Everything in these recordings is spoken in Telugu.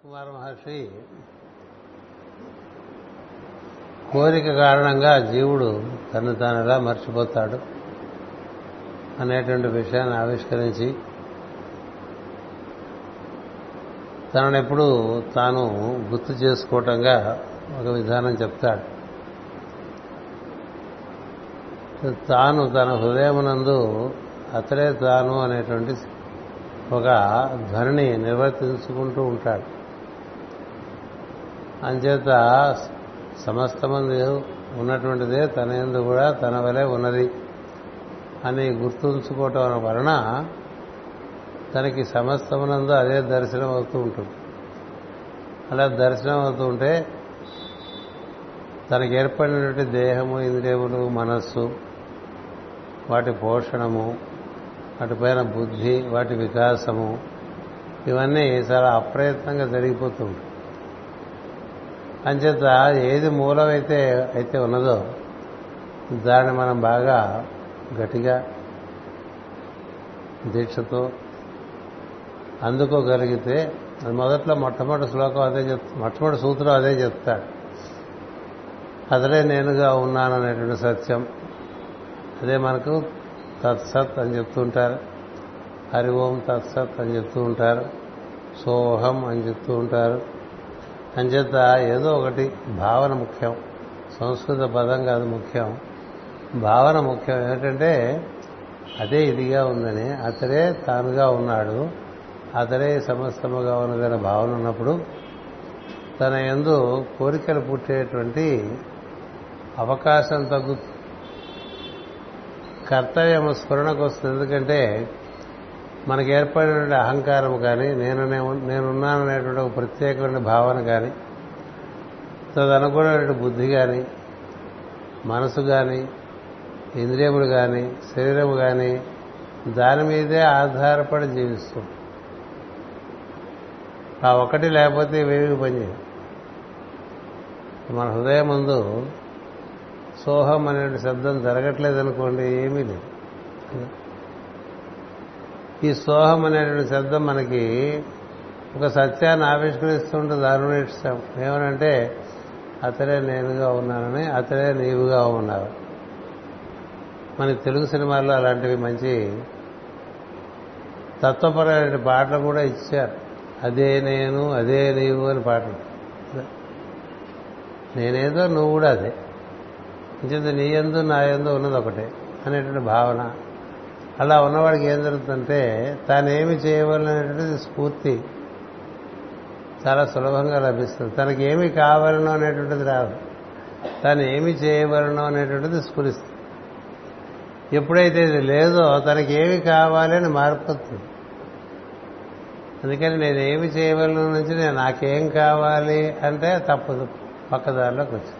కుమార మహర్షి కోరిక కారణంగా జీవుడు తను తానులా మర్చిపోతాడు అనేటువంటి విషయాన్ని ఆవిష్కరించి తననెప్పుడు తాను గుర్తు చేసుకోవటంగా ఒక విధానం చెప్తాడు. తాను తన హృదయమునందు అతడే తాను అనేటువంటి ఒక ధ్వనిని నిర్వర్తించుకుంటూ ఉంటాడు. అంచేత సమస్తమంది ఉన్నటువంటిదే తనయందు కూడా తన వలె ఉన్నది అని గుర్తుంచుకోవటం వలన తనకి సమస్తమునందు అదే దర్శనం అవుతూ ఉంటుంది. అలా దర్శనం అవుతూ ఉంటే తనకు ఏర్పడినటువంటి దేహము, ఇంద్రియములు, మనస్సు, వాటి పోషణము, వాటిపైన బుద్ధి, వాటి వికాసము, ఇవన్నీ చాలా అప్రయత్నంగా జరిగిపోతూ ఉంటాయి. అంచేత ఏది మూలమైతే ఉన్నదో దాన్ని మనం బాగా గట్టిగా దీక్షతో అందుకోగలిగితే అది మొదట్లో మొట్టమొదటి సూత్రం అదే చెప్తాడు. అతడే నేనుగా ఉన్నాను అనేటువంటి సత్యం అదే మనకు తత్సత్ అని చెప్తూ ఉంటారు. హరి ఓం తత్సత్ అని చెప్తూ ఉంటారు. సోహం అని చెప్తూ ఉంటారు. అంచేత ఏదో ఒకటి భావన ముఖ్యం. సంస్కృత పదం కాదు ముఖ్యం, భావన ముఖ్యం. ఏమిటంటే అదే ఇదిగా ఉందని, అతడే తానుగా ఉన్నాడు, అతడే సమస్తముగా ఉన్నదనే భావన ఉన్నప్పుడు తన యందు కోరికలు పుట్టేటువంటి అవకాశం తగ్గుతుంది. కర్తవ్యం స్ఫురణకు వస్తుంది. ఎందుకంటే మనకు ఏర్పడినటువంటి అహంకారం కానీ, నేనున్నాననేటువంటి ఒక ప్రత్యేకమైన భావన కానీ, తదనుగుణమైన బుద్ధి కానీ, మనసు కానీ, ఇంద్రియములు కానీ, శరీరము కానీ దాని మీదే ఆధారపడి జీవిస్తుంది. ఆ ఒకటి లేకపోతే ఇవేవి పనిచేయవు. మన హృదయం ముందు సోహం అనే శబ్దం జరగట్లేదనుకోండి, ఏమీ లేదు. ఈ సోహం అనేటువంటి శబ్దం మనకి ఒక సత్యాన్ని ఆవిష్కరిస్తుంటే దారుణ ఇష్టం ఏమనంటే అతడే నేనుగా ఉన్నానని, అతడే నీవుగా ఉన్నావు. మన తెలుగు సినిమాల్లో అలాంటివి మంచి తత్వపరమైన పాటలు కూడా ఇచ్చారు. అదే నేను, అదే నీవు అని పాటలు. నేనేదో నువ్వు కూడా అదే. ఇంత నీ యందు నా యందు ఉన్నది ఒకటే అనేటువంటి భావన. అలా ఉన్నవాడికి ఏం జరుగుతుందంటే తానేమి చేయవలననేటువంటి స్ఫూర్తి చాలా సులభంగా లభిస్తుంది. తనకి ఏమి కావాలనో అనేటువంటిది రాదు, తాను ఏమి చేయవలనో అనేటువంటిది స్ఫురిస్తుంది. ఎప్పుడైతే ఇది లేదో తనకేమి కావాలి అని మారిపోతుంది. అందుకని నేనేమి చేయవలను నుంచి నేను నాకేం కావాలి అంటే తప్పదు, పక్కదారిలోకి వచ్చింది.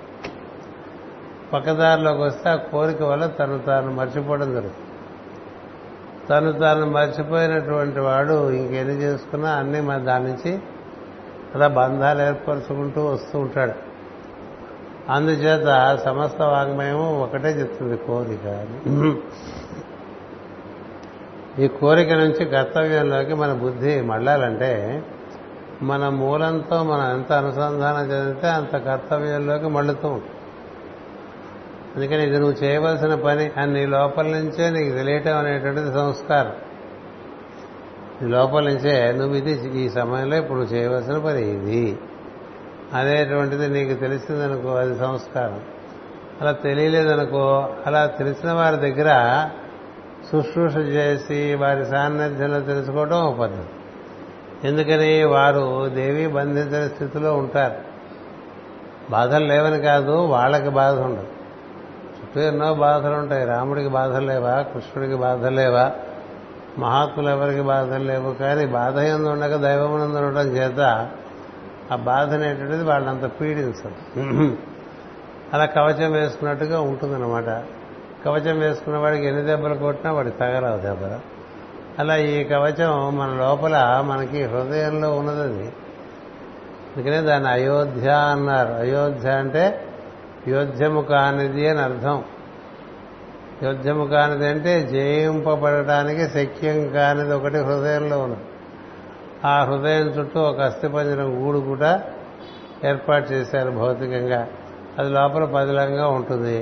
పక్కదారిలోకి వస్తే ఆ కోరిక వల్ల తను తాను మర్చిపోవడం జరుగుతుంది. మర్చిపోయినటువంటి వాడు ఇంకేది చేసుకున్నా అన్నీ దాని నుంచి అలా బంధాలు ఏర్పరచుకుంటూ వస్తూ ఉంటాడు. అందుచేత సమస్త వాంగ్మయము ఒకటే చెప్తుంది, కోరిక. ఈ కోరిక నుంచి కర్తవ్యంలోకి మన బుద్ధి మళ్ళాలంటే మన మూలంతో మనం ఎంత అనుసంధానం చెందితే అంత కర్తవ్యంలోకి మళ్ళుతూ ఉంటాం. అందుకని ఇది నువ్వు చేయవలసిన పని అని నీ లోపల నుంచే నీకు తెలియటం అనేటువంటిది సంస్కారం. నీ లోపల నుంచే నువ్వు ఇది ఈ సమయంలో ఇప్పుడు నువ్వు చేయవలసిన పని ఇది అనేటువంటిది నీకు తెలిసిందనుకో, అది సంస్కారం. అలా తెలియలేదనుకో, అలా తెలిసిన వారి దగ్గర శుశ్రూష చేసి వారి సాన్నిధ్యంలో తెలుసుకోవడం ఒక పద్ధతి. ఎందుకని వారు దేవి బంధించిన స్థితిలో ఉంటారు. బాధలు లేవని కాదు, వాళ్ళకి బాధ ఉండదు. చుట్టూ ఎన్నో బాధలు ఉంటాయి. రాముడికి బాధలు లేవా, కృష్ణుడికి బాధలు లేవా, మహాత్ములు ఎవరికి బాధలు లేవు. కానీ బాధ ఎందు ఉండక దైవమునందు ఉండటం చేత ఆ బాధ అనేటువంటిది వాళ్ళంత పీడించదు. అలా కవచం వేసుకున్నట్టుగా ఉంటుందన్నమాట. కవచం వేసుకున్న వాడికి ఎన్ని దెబ్బలు కొట్టినా వాడికి తగలవు దెబ్బలు. అలా ఈ కవచం మన లోపల మనకి హృదయంలో ఉన్నది. అందుకనే దాన్ని అయోధ్య అన్నారు. అయోధ్య అంటే యోధ్యము కానిది అని అర్థం. యోధ్యము కానిది అంటే జయింపబడటానికి శక్యం కానిది ఒకటి హృదయంలో ఉన్నది. ఆ హృదయం చుట్టూ ఒక అస్థిపంజరం గూడు కూడా ఏర్పాటు చేశారు భౌతికంగా. అది లోపల పదిలంగా ఉంటుంది.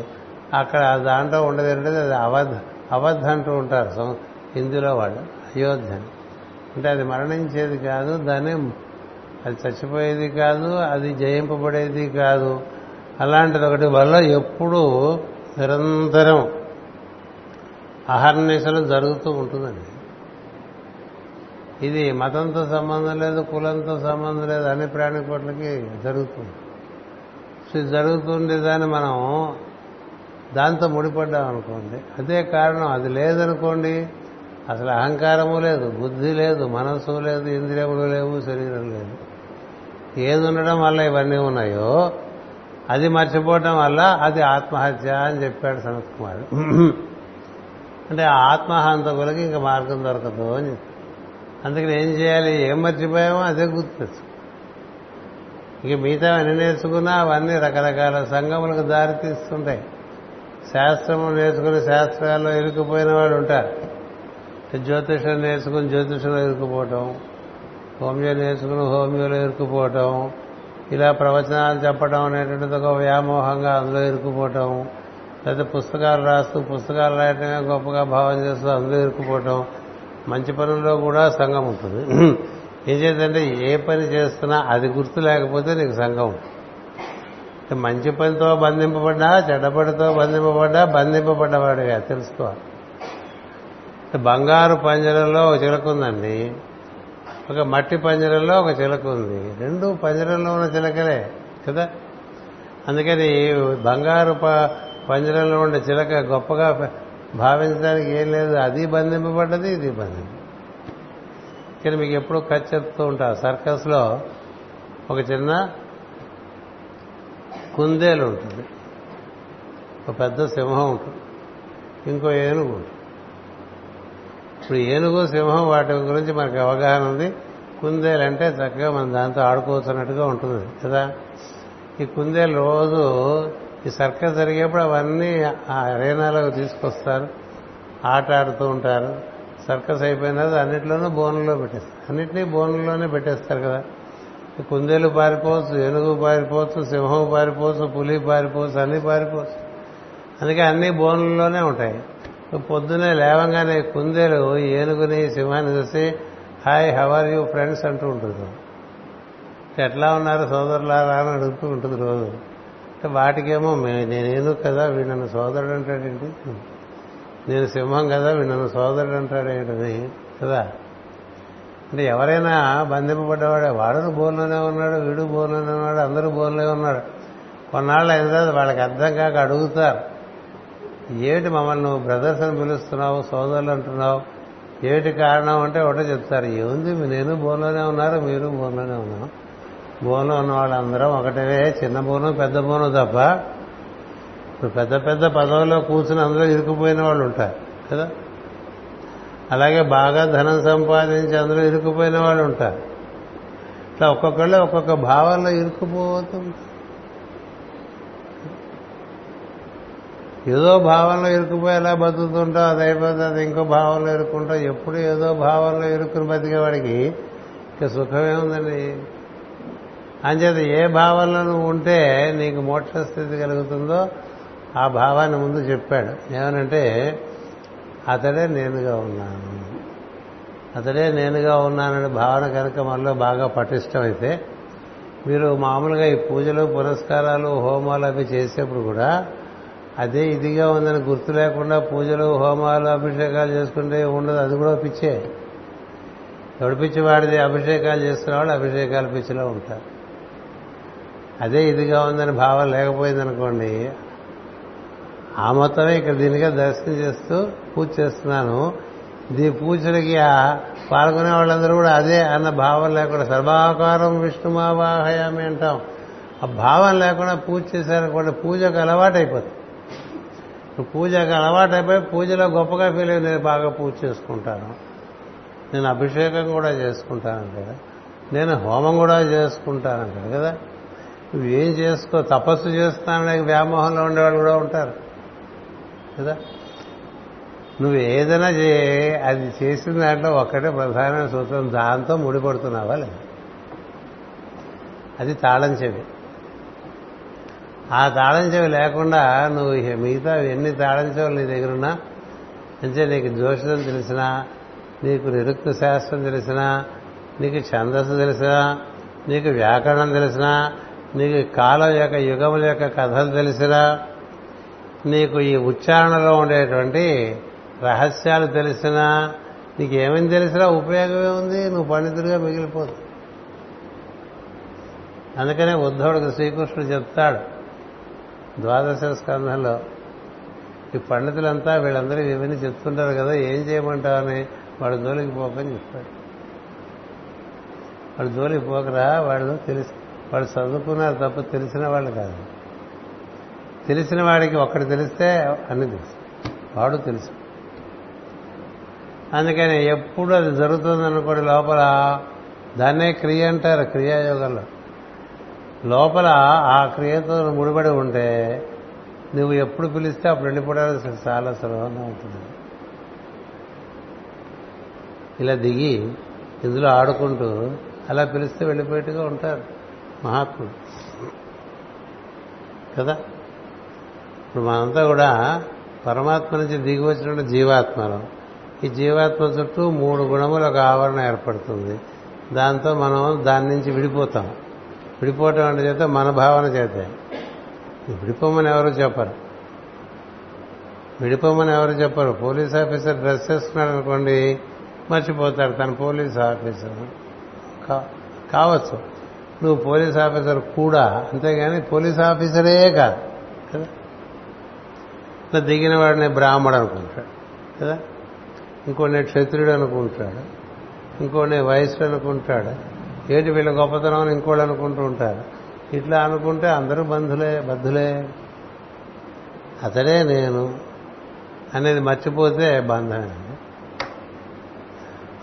అక్కడ దాంట్లో ఉండదు అంటే అది అవధ్ అంటూ ఉంటారు హిందీలో వాళ్ళు, అయోధ్య అంటే అది మరణించేది కాదు, దాన్ని అది చచ్చిపోయేది కాదు, అది జయింపబడేది కాదు. అలాంటిది ఒకటి వల్ల ఎప్పుడూ నిరంతరం అహర్నిశలు జరుగుతూ ఉంటుందండి. ఇది మతంతో సంబంధం లేదు, కులంతో సంబంధం లేదు, అన్ని ప్రాణికోట్లకి జరుగుతుంది. సో ఇది జరుగుతుండే దాన్ని మనం దాంతో ముడిపడ్డాం అనుకోండి, అదే కారణం. అది లేదనుకోండి అసలు అహంకారము లేదు, బుద్ధి లేదు, మనసు లేదు, ఇంద్రియములు లేవు, శరీరం లేదు. ఏది ఉండడం వల్ల ఇవన్నీ ఉన్నాయో అది మర్చిపోవటం వల్ల అది ఆత్మహత్య అని చెప్పాడు సనత్ కుమారుడు. అంటే ఆత్మహంతకులకి ఇంకా మార్గం దొరకదు అని చెప్పి, అందుకని ఏం చేయాలి, ఏం మర్చిపోయామో అదే గుర్తు తెచ్చు. ఇక మిగతా అన్ని నేర్చుకున్నా అవన్నీ రకరకాల సంఘములకు దారితీస్తుంటాయి. శాస్త్రము నేర్చుకుని శాస్త్రాల్లో ఇరుక్కుపోయిన వాళ్ళు ఉంటారు, జ్యోతిషం నేర్చుకుని జ్యోతిషంలో ఇరుక్కుపోవటం, హోమియో నేర్చుకుని హోమియోలో ఇరుక్కుపోవటం, ఇలా ప్రవచనాలు చెప్పడం అనేటువంటిది ఒక వ్యామోహంగా అందులో ఇరుక్కుపోవటం, లేదా పుస్తకాలు రాస్తూ పుస్తకాలు రాయటమే గొప్పగా భావం చేస్తూ అందులో ఇరుక్కుపోవటం. మంచి పనుల్లో కూడా సంఘం ఉంటుంది. ఏం చేద్దంటే ఏ పని చేస్తున్నా అది గుర్తు లేకపోతే నీకు సంఘం ఉంటుంది. మంచి పనితో బంధింపబడ్డా చెడ్డపడితో బంధింపబడ్డవాడిగా తెలుసుకోవాలి. బంగారు పంజరంలో ఒక చిలక ఉందండి, ఒక మట్టి పంజరంలో ఒక చిలక ఉంది. రెండు పంజరంలో ఉన్న చిలకలే కదా. అందుకని బంగారు పంజరంలో ఉండే చిలక గొప్పగా భావించడానికి ఏం లేదు, అది బంధింపబడ్డది, ఇది బంధింప. కానీ మీకు ఎప్పుడూ కథ చెప్తూ ఉంటా, సర్కస్లో ఒక చిన్న కుందేలు ఉంటుంది, ఒక పెద్ద సింహం ఉంటుంది, ఇంకో ఏనుగు ఉంటుంది. ఇప్పుడు ఏనుగు సింహం వాటి గురించి మనకు అవగాహన ఉంది. కుందేలు అంటే చక్కగా మనం దాంతో ఆడుకోవచ్చున్నట్టుగా ఉంటుంది కదా. ఈ కుందేలు రోజు ఈ సర్కస్ జరిగేప్పుడు అవన్నీ ఆ అరేనాలోకి తీసుకొస్తారు, ఆట ఆడుతూ ఉంటారు. సర్కస్ అయిపోయిన అన్నిట్లోనూ బోన్లలో పెట్టేస్తారు, అన్నిటినీ బోన్లలోనే పెట్టేస్తారు కదా. కుందేలు పారిపోవచ్చు, ఏనుగు పారిపోవచ్చు, సింహం పారిపోవచ్చు, పులి పారిపోవచ్చు, అన్నీ పారిపోవచ్చు. అందుకే అన్నీ బోన్లలోనే ఉంటాయి. పొద్దునే లేవంగానే కుందేలు ఏనుగుని సింహాన్ని చూసి hi how are you friends అంటూ ఉంటుంది. ఎట్లా ఉన్నారు సోదరులారా అని అడుగుతూ ఉంటుంది రోజు. వాటికేమో నేనేను కదా వీడు నన్ను సోదరుడు అంటాడేంటి, నేను సింహం కదా వీడు నన్ను సోదరుడు అంటాడేంటిది కదా. అంటే ఎవరైనా బంధింపబడ్డవాడే, వాడు బోన్లోనే ఉన్నాడు, వీడు బోన్లోనే ఉన్నాడు, అందరూ బోన్లో ఉన్నాడు. కొన్నాళ్ళు అయిన తర్వాత వాళ్ళకి అర్థం కాక అడుగుతారు, ఏమిటి మమ్మల్ని నువ్వు బ్రదర్స్ అని పిలుస్తున్నావు, సోదరులు అంటున్నావు, ఏమిటి కారణం అంటే ఒకటే చెప్తారు, ఏముంది నేను బోన్లోనే ఉన్నారు, మీరు బోన్లోనే ఉన్నావు, బోన్లో ఉన్న వాళ్ళందరం ఒకటే, చిన్న బోను పెద్ద బోను తప్ప. ఇప్పుడు పెద్ద పెద్ద పదవుల్లో కూర్చుని అందులో ఇరుక్కుపోయిన వాళ్ళు ఉంటారు కదా, అలాగే బాగా ధనం సంపాదించి అందులో ఇరుక్కుపోయిన వాళ్ళు ఉంటారు. ఇట్లా ఒక్కొక్కళ్ళు ఒక్కొక్క భావంలో ఇరుక్కుపోతుంది. ఏదో భావంలో ఇరుక్కుపోయి ఎలా బతుకుతుంటాం, అది అయిపోతే అది ఇంకో భావంలో ఇరుక్కుంటాం. ఎప్పుడు ఏదో భావంలో ఇరుక్కుని బతికేవాడికి ఇక సుఖమేముందండి. అంచేత ఏ భావంలో నువ్వు ఉంటే నీకు మోక్ష స్థితి కలుగుతుందో ఆ భావాన్ని ముందు చెప్పాడు. ఏమనంటే అతడే నేనుగా ఉన్నాను, అతడే నేనుగా ఉన్నాననే భావన కనుక మనలో బాగా పటిష్టమైతే మీరు మామూలుగా ఈ పూజలు పునస్కారాలు హోమాలు అవి చేసేప్పుడు కూడా అదే ఇదిగా ఉందని గుర్తు లేకుండా పూజలు హోమాలు అభిషేకాలు చేసుకుంటే ఉండదు, అది కూడా పిచ్చే. ఎవడు పిచ్చి వాడిది, అభిషేకాలు చేస్తున్న వాళ్ళు అభిషేకాలు పిచ్చిలో ఉంటారు. అదే ఇదిగా ఉందని భావం లేకపోయిందనుకోండి, ఆ మొత్తమే ఇక్కడ దీనిగా దర్శనం చేస్తూ పూజ చేస్తున్నాను, దీ పూజలకి పాల్గొనే వాళ్ళందరూ కూడా అదే అన్న భావం లేకుండా సర్వాకారం విష్ణుమావాహయామి అంటాం. ఆ భావం లేకుండా పూజ చేశారనుకోండి పూజకు అలవాటైపోతుంది. పూజకు అలవాటైపోయి పూజలో గొప్పగా ఫీల్ అయ్యి నేను బాగా పూజ చేసుకుంటాను, నేను అభిషేకం కూడా చేసుకుంటాను కదా, నేను హోమం కూడా చేసుకుంటానంటాడు కదా. నువ్వేం చేసుకో, తపస్సు చేస్తానని వ్యామోహంలో ఉండేవాళ్ళు కూడా ఉంటారు కదా. నువ్వు ఏదైనా అది చేసిన దాంట్లో ఒక్కటే ప్రధాన సూత్రం, దాంతో ముడిపడుతున్నావా లేదా, అది తాళం చెవి. ఆ తాళం చెవి లేకుండా నువ్వు మిగతా ఎన్ని తాళం చెవులు నీ దగ్గరున్నా, అంటే నీకు జోషితం తెలిసినా, నీకు నిరుక్త శాస్త్రం తెలిసినా, నీకు ఛందస్సు తెలిసినా, నీకు వ్యాకరణం తెలిసినా, నీకు కాలం యొక్క యుగముల యొక్క కథలు తెలిసినా, నీకు ఈ ఉచ్చారణలో ఉండేటువంటి రహస్యాలు తెలిసినా, నీకేమేమి తెలిసినా ఉపయోగమే ఉంది, నువ్వు పండితుడిగా మిగిలిపోదు. అందుకనే ఉద్ధవుడికి శ్రీకృష్ణుడు చెప్తాడు ద్వాదశ స్కంధంలో, ఈ పండితులంతా వీళ్ళందరూ ఇవన్నీ చెప్తుంటారు కదా, ఏం చేయమంటావని వాడు జోలికి పోకని చెప్తాడు. వాడు జోలికి పోకరా, వాడు చదువుకున్నారు తప్ప తెలిసిన వాళ్ళు కాదు. తెలిసిన వాడికి ఒక్కడు తెలిస్తే అన్ని తెలుసు, వాడు తెలుసు. అందుకని ఎప్పుడు అది జరుగుతుందనుకోండి లోపల, దాన్నే క్రియ అంటారు. క్రియాయోగంలో లోపల ఆ క్రియతో ముడిపడి ఉంటే నువ్వు ఎప్పుడు పిలిస్తే అప్పుడు వెళ్ళిపోవడానికి చాలా సులభంగా ఉంటుంది. ఇలా దిగి ఇందులో ఆడుకుంటూ అలా పిలిస్తే వెళ్ళిపోయేట్టుగా ఉంటారు మహాత్ముడు కదా. ఇప్పుడు మనంతా కూడా పరమాత్మ నుంచి దిగి వచ్చిన జీవాత్మలో, ఈ జీవాత్మ చుట్టూ 3 గుణముల ఒక ఆవరణ ఏర్పడుతుంది. దాంతో మనం దాని నుంచి విడిపోతాం. విడిపోవటం అంటే చేత మన భావన చేతే, విడిపోమని ఎవరు చెప్పరు, పోలీస్ ఆఫీసర్ డ్రెస్ చేస్తున్నాడు అనుకోండి, మర్చిపోతారు తను పోలీస్ ఆఫీసర్ కావచ్చు. నువ్వు పోలీస్ ఆఫీసర్ కూడా, అంతేగాని పోలీస్ ఆఫీసరే కాదు కదా. ఇట్లా దిగిన వాడిని బ్రాహ్మడు అనుకుంటాడు కదా, ఇంకోటి క్షత్రియుడు అనుకుంటాడు, ఇంకోటి వైశ్యుడు అనుకుంటాడు, ఏంటి వీళ్ళ గొప్పతనం అని ఇంకోళ్ళు అనుకుంటూ ఉంటారు. ఇట్లా అనుకుంటే అందరూ బద్ధులే. అతడే నేను అనేది మర్చిపోతే బంధమే.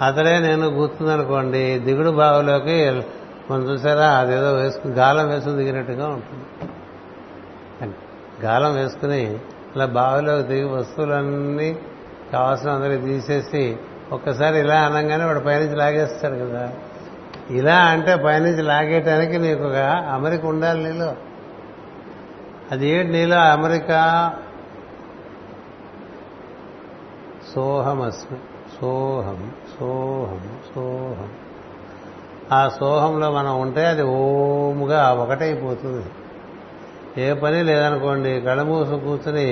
అతడే నేను గుర్తుందనుకోండి, దిగుడు బావిలోకి మనం చూసారా, అదేదో వేసుకుని గాలం వేసుకుని దిగినట్టుగా ఉంటుంది. గాలం వేసుకుని ఇలా బావిలోకి దిగి వస్తువులన్నీ కావాల్సిన అందరికీ తీసేసి ఒక్కసారి ఇలా అనగానే వాడు పైనుంచి లాగేస్తాడు కదా. ఇలా అంటే పైనుంచి లాగేయటానికి నీకు ఒక అమరిక ఉండాలి నీలో. అది ఏంటి నీలో అమరిక? సోహమస్మి, సోహం సోహం సోహం. ఆ సోహంలో మనం ఉంటే అది ఓముగా ఒకటైపోతుంది. ఏ పని లేదనుకోండి, కళ్ళ మూసు కూర్చుని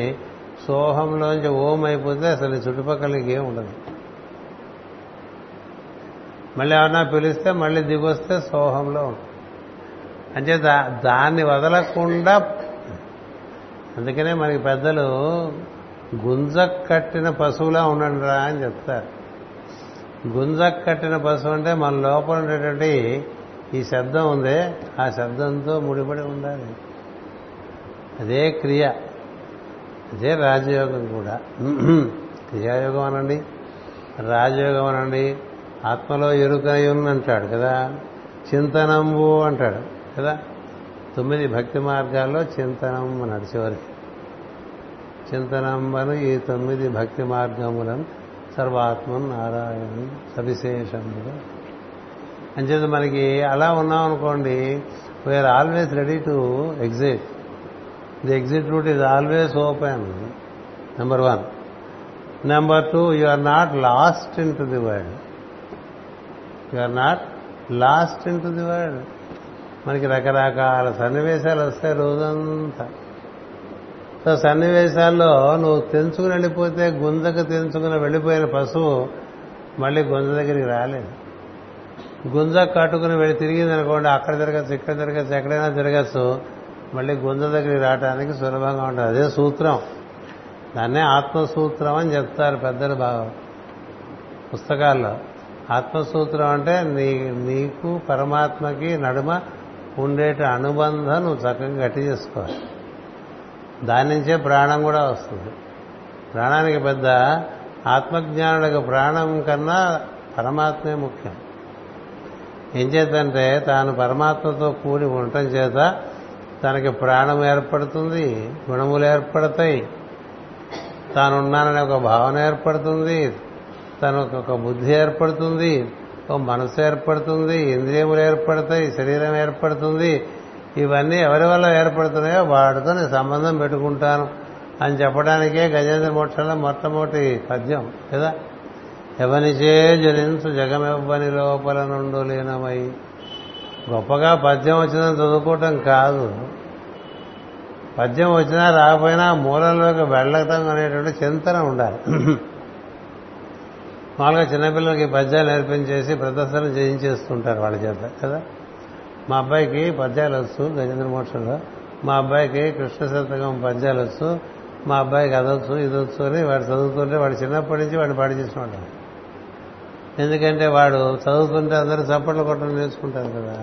సోహంలోంచి ఓం అయిపోతే అసలు చుట్టుపక్కల ఏం ఉండదు. మళ్ళీ ఎవరన్నా పిలిస్తే మళ్ళీ దిగొస్తే సోహంలో ఉంటుంది. అంటే దాన్ని వదలకుండా. అందుకనే మనకి పెద్దలు గుంజ కట్టిన పశువులా ఉండండి రా అని చెప్తారు. గుంజ కట్టిన పశువు అంటే మన లోపల ఉండేటువంటి ఈ శబ్దం ఉందే, ఆ శబ్దంతో ముడిపడి ఉండాలి. అదే క్రియ, అదే రాజయోగం కూడా. క్రియాయోగం అనండి, రాజయోగం అనండి. ఆత్మలో ఎరుకై ఉందంటాడు కదా, చింతనంబు అంటాడు కదా. 9 భక్తి మార్గాల్లో చింతనం అన్నాడు చివరికి. చింతనంబను ఈ 9 భక్తి మార్గములను సర్వాత్మను నారాయణ సవిశేషముగా అంచేది. మనకి అలా ఉన్నాం అనుకోండి, we are always ready to exit. The exit route is always open. Number 1. Number 2, you are not lost in to the world. మనకి రకరకాల సన్నివేశాలు వస్తాయి రోజంతా. సో సన్నివేశాల్లో నువ్వు తెంచుకుని వెళ్ళిపోతే, గుంజకు తెంచుకుని వెళ్ళిపోయిన పశువు మళ్ళీ గుంజ దగ్గరికి రాలేదు. గుంజ కట్టుకుని వెళ్ళి తిరిగింది అనుకోండి, అక్కడ తిరగచ్చు, ఇక్కడ తిరగచ్చు, ఎక్కడైనా తిరగచ్చు, మళ్ళీ గుంజ దగ్గరికి రావడానికి సులభంగా ఉంటుంది. అదే సూత్రం, దాన్నే ఆత్మసూత్రం అని చెప్తారు పెద్దలు బాగా పుస్తకాల్లో. ఆత్మసూత్రం అంటే నీకు పరమాత్మకి నడుమ ఉండేట అనుబంధం నువ్వు చక్కగా గట్టి చేసుకోవాలి. దాని నుంచే ప్రాణం కూడా వస్తుంది. ప్రాణానికి పెద్ద ఆత్మజ్ఞానులకు ప్రాణం కన్నా పరమాత్మే ముఖ్యం. ఏం చేతంటే తాను పరమాత్మతో కూడి ఉండటం చేత తనకి ప్రాణం ఏర్పడుతుంది, గుణములు ఏర్పడతాయి, తానున్నాననే ఒక భావన ఏర్పడుతుంది, తనకు ఒక బుద్ధి ఏర్పడుతుంది, ఒక మనసు ఏర్పడుతుంది, ఇంద్రియములు ఏర్పడతాయి, శరీరం ఏర్పడుతుంది. ఇవన్నీ ఎవరి వల్ల ఏర్పడుతున్నాయో వాటితో నేను సంబంధం పెట్టుకుంటాను అని చెప్పడానికే గజేంద్ర మోక్షంలో మొట్టమొదటి పద్యం కదా. ఎవనిచే జనించు జగమెవ్వని లోపల నుండు లీనమై. గొప్పగా పద్యం వచ్చిందని చదువుకోవటం కాదు, పద్యం వచ్చినా రాకపోయినా మూలంలోకి వెళ్ళటం అనేటువంటి చింతన ఉండాలి. మామూలుగా చిన్నపిల్లలకి పద్యాలు నేర్పించేసి ప్రదర్శన చేయించేస్తుంటారు వాళ్ళ చేత కదా. మా అబ్బాయికి పద్యాలు వచ్చు గజేంద్ర మోక్షంలో, మా అబ్బాయికి కృష్ణ శతకం పద్యాలు వచ్చు, మా అబ్బాయికి అదొచ్చు ఇదొచ్చు అని వాడు చదువుతుంటే వాడు చిన్నప్పటి నుంచి వాడిని పాడు చేసినట్టు. ఎందుకంటే వాడు చదువుతుంటే అందరూ చప్పట్లు కొట్టడం నేర్చుకుంటారు కదా.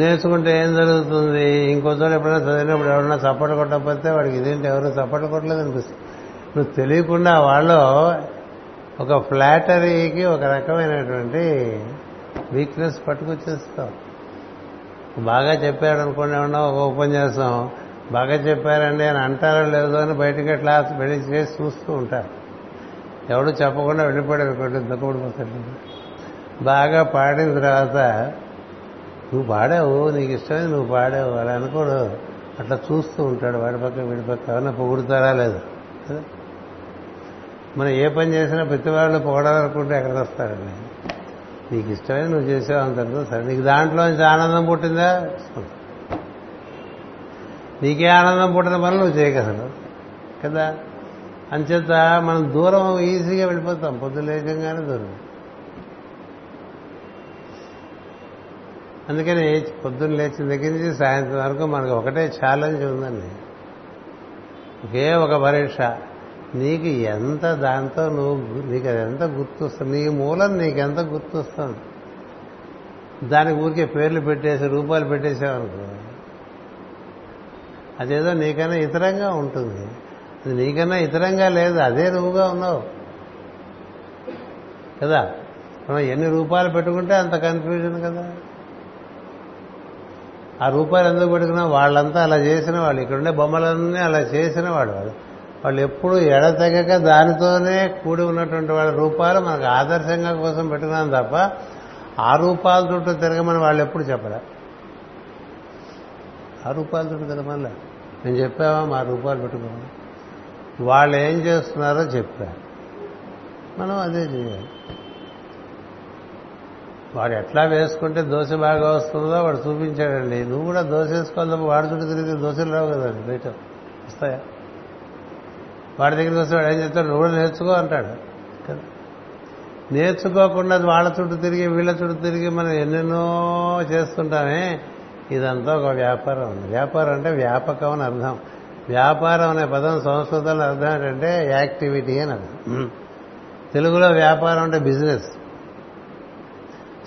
నేర్చుకుంటే ఏం జరుగుతుంది, ఇంకో చోట ఎప్పుడైనా చదివినప్పుడు ఎవరైనా చప్పట్లు కొట్టకపోతే వాడికి ఇదేంటి ఎవరు చప్పట్లు కొట్టలేదు అనిపిస్తుంది. నువ్వు తెలియకుండా వాళ్ళు ఒక ఫ్లాటరీకి ఒక రకమైనటువంటి వీక్నెస్ పట్టుకొచ్చేస్తావు. బాగా చెప్పాడు అనుకోండి, ఏమన్నా ఒక ఉపన్యాసం బాగా చెప్పారండి అని అంటారో లేదో అని బయటకి అట్లా వెళ్ళి చేసి చూస్తూ ఉంటారు. ఎవడు చెప్పకుండా వెళ్ళిపోయాడు కొంచెం దుఃఖపడిపోతాడు. బాగా పాడిన తర్వాత నువ్వు పాడావు, నీకు ఇష్టమే నువ్వు పాడావు అలా అనుకోడు, అట్లా చూస్తూ ఉంటాడు వాడి పక్క వీడి పక్క. ఏమన్నా పొగుడుతారా లేదు కదా. మనం ఏ పని చేసినా ప్రతి వాళ్ళు పొగడాలనుకుంటే ఎక్కడికి వస్తారండి. నీకు ఇష్టమైన నువ్వు చేసావు అంతటితో సరే. నీకు దాంట్లోంచి ఆనందం పుట్టిందా, నీకే ఆనందం పుట్టిన పనులు నువ్వు చేయగలవు కదా. అంచేత మనం దూరం ఈజీగా వెళ్ళిపోతాం, పొద్దు లేకంగానే దూరం. అందుకని పొద్దున్న లేచిన దగ్గర నుంచి సాయంత్రం వరకు మనకు ఒకటే ఛాలెంజ్ ఉందండి, ఒకే ఒక పరీక్ష. నీకు ఎంత దాంతో నీకు అది ఎంత గుర్తొస్తుంది, నీ మూలం నీకెంత గుర్తొస్తుంది. దానికి ఊరికే పేర్లు పెట్టేసి రూపాలు పెట్టేసావనుకో అదేదో నీకన్నా ఇతరంగా ఉంటుంది. అది నీకన్నా ఇతరంగా లేదు, అదే నువ్వుగా ఉన్నావు కదా. మనం ఎన్ని రూపాలు పెట్టుకుంటే అంత కన్ఫ్యూజన్ కదా. ఆ రూపాలు ఎందుకు పెట్టుకున్నా, వాళ్ళంతా అలా చేసిన వాళ్ళు, ఇక్కడుండే బొమ్మలన్నీ అలా చేసిన వాళ్ళు, వాళ్ళు ఎప్పుడు ఎడతెగక దానితోనే కూడి ఉన్నటువంటి వాళ్ళ రూపాలు మనకు ఆదర్శంగా కోసం పెట్టుకున్నాం తప్ప ఆ రూపాల చుట్టూ తిరగమని వాళ్ళు ఎప్పుడు చెప్పరా. ఆ రూపాల చుట్టూ తిరగమని నేను చెప్పావా, మా రూపాలు పెట్టుకోమని. వాళ్ళు ఏం చేస్తున్నారో చెప్పారు, మనం అదే చేయాలి. వాడు ఎట్లా వేసుకుంటే దోశ బాగా వస్తుందో వాడు చూపించాడండి, నువ్వు కూడా దోశ వేసుకోవాలి తప్ప వాడి చుట్టూ తిరిగితే దోశలు రావు కదండి, బయట వస్తాయా. వాడి దగ్గరికి వస్తే వాడు ఏం చెప్తాడు, నువ్వు కూడా నేర్చుకో అంటాడు కదా. నేర్చుకోకుండా వాళ్ళ చుట్టూ తిరిగి వీళ్ళ చుట్టూ తిరిగి మనం ఎన్నెన్నో చేస్తుంటామే. ఇదంతా ఒక వ్యాపారం ఉంది. వ్యాపారం అంటే వ్యాపకం అని అర్థం. వ్యాపారం అనే పదం సంస్కృతంలో అర్థం ఏంటంటే యాక్టివిటీ అని అర్థం. తెలుగులో వ్యాపారం అంటే బిజినెస్,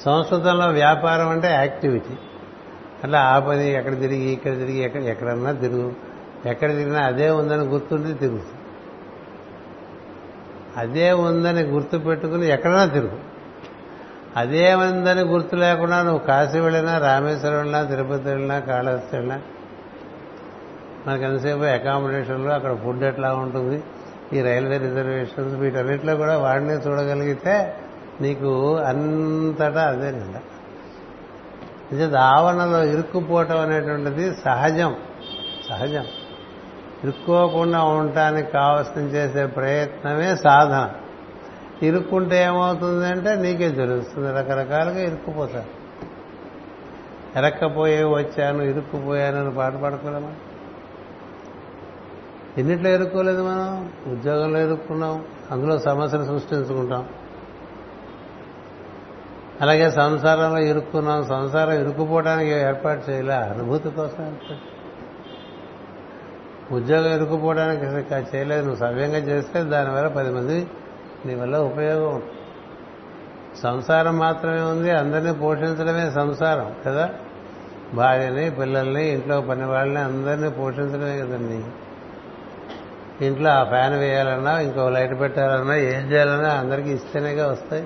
సంస్కృతంలో వ్యాపారం అంటే యాక్టివిటీ. అట్లా ఆ పని ఎక్కడ తిరిగి ఇక్కడ తిరిగి ఎక్కడన్నా తిరుగు, ఎక్కడ తిరిగినా అదే ఉందని గుర్తుంటే తిరుగు, అదే ఉందని గుర్తు పెట్టుకుని ఎక్కడన్నా తిరుగు. అదే ఉందని గుర్తు లేకుండా నువ్వు కాశీ వెళ్ళినా, రామేశ్వరం వెళ్ళినా, తిరుపతి వెళ్ళినా, కాళహస్తి వెళ్ళినా, మనకు ఎంతసేపు అకామిడేషన్లో అక్కడ ఫుడ్ ఎట్లా ఉంటుంది, ఈ రైల్వే రిజర్వేషన్స్, వీటన్నిటిలో కూడా వాడినే చూడగలిగితే నీకు అంతటా అదే నిండా. నిజంగా ఆవరణలో ఇరుక్కుపోవటం అనేటువంటిది సహజం. సహజం ఇరుక్కోకుండా ఉండటానికి కావాల్సిన చేసే ప్రయత్నమే సాధన. ఇరుక్కుంటే ఏమవుతుందంటే నీకే తెలుస్తుంది, రకరకాలుగా ఇరుక్కుపోతారు. ఎరక్కపోయే వచ్చాను ఇరుక్కుపోయానని పాట పాడుకోలేమా? ఎన్నిట్లో ఇరుక్కోలేదు మనం, ఉద్యోగంలో ఇరుక్కున్నాం, అందులో సమస్యలు సృష్టించుకుంటాం. అలాగే సంసారంలో ఇరుక్కున్నాం, సంసారం ఇరుక్కుపోవడానికి ఏర్పాటు చేయాలి, అనుభూతి కోసం ఏర్పాటు. ఉద్యోగం ఇరుక్కుపోవడానికి చేయలేదు, నువ్వు సవ్యంగా చేస్తే దానివల్ల 10 మంది నీ వల్ల ఉపయోగం ఉంటుంది. సంసారం మాత్రమే ఉంది, అందరినీ పోషించడమే సంసారం కదా. భార్యని, పిల్లల్ని, ఇంట్లో పని వాళ్ళని అందరినీ పోషించడమే కదండి. ఇంట్లో ఆ ఫ్యాన్ వేయాలన్నా, ఇంకో లైట్ పెట్టాలన్నా, ఏం చేయాలన్నా అందరికీ ఇస్తేనేగా వస్తాయి.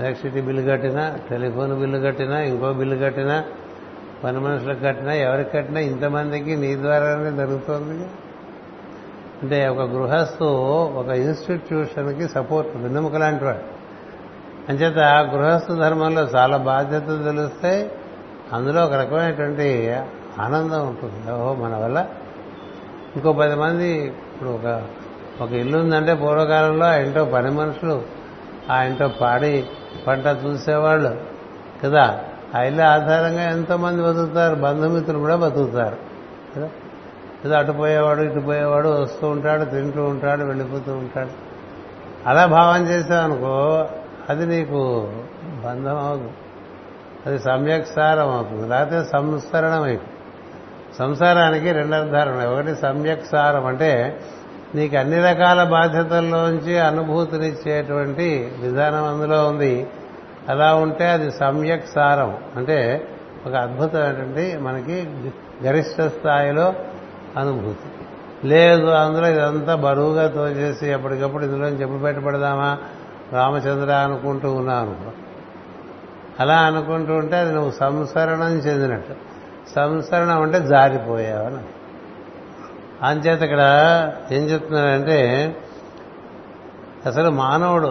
ఎలక్ట్రిసిటీ బిల్లు కట్టినా, టెలిఫోన్ బిల్లు కట్టినా, ఇంకో బిల్లు కట్టినా, పని మనుషులకు కట్టినా, ఎవరికి కట్టినా ఇంతమందికి నీ ద్వారానే జరుగుతోంది. అంటే ఒక గృహస్థు ఒక ఇన్స్టిట్యూషన్కి సపోర్ట్, వెన్నెముక లాంటి వాడు. అంచేత గృహస్థ ధర్మంలో చాలా బాధ్యతలు తెలుస్తాయి, అందులో ఒక రకమైనటువంటి ఆనందం ఉంటుంది. ఓహో, మన వల్ల ఇంకో 10 మంది ఇప్పుడు ఒక ఇల్లు ఉందంటే పూర్వకాలంలో ఆ ఇంట్లో పని మనుషులు, ఆ ఇంట్లో పాడి పంట చూసేవాళ్ళు కదా. ఆ ఇల్లు ఆధారంగా ఎంతోమంది బతుకుతారు, బంధుమిత్రులు కూడా బతుకుతారు కదా. ఏదో అటుపోయేవాడు ఇటుపోయేవాడు వస్తూ ఉంటాడు, తింటూ ఉంటాడు, వెళ్ళిపోతూ ఉంటాడు. అలా భావం చేసావనుకో అది నీకు బంధం అవదు, అది సమ్యక్సారం అవుతుంది, లేకపోతే సంస్కరణం అవుతుంది. సంసారానికి 2 అర్థాలు ఉన్నాయి. ఒకటి సమ్యక్సారం అంటే నీకు అన్ని రకాల బాధ్యతల్లోంచి అనుభూతినిచ్చేటువంటి విధానం అందులో ఉంది. అలా ఉంటే అది సమ్యక్సారం అంటే ఒక అద్భుతమైనటువంటి మనకి గరిష్ట స్థాయిలో అనుభూతి. లేదు అందులో ఇదంతా బరువుగా తోచేసి ఎప్పటికప్పుడు ఇందులో చెప్పు బయటపడదామా రామచంద్ర అనుకుంటూ ఉన్నాను. అలా అనుకుంటూ ఉంటే అది నువ్వు సంసరణం చెందినట్టు. సంసరణం అంటే జారిపోయావని. అంచేత ఇక్కడ ఏం చెప్తున్నారంటే అసలు మానవుడు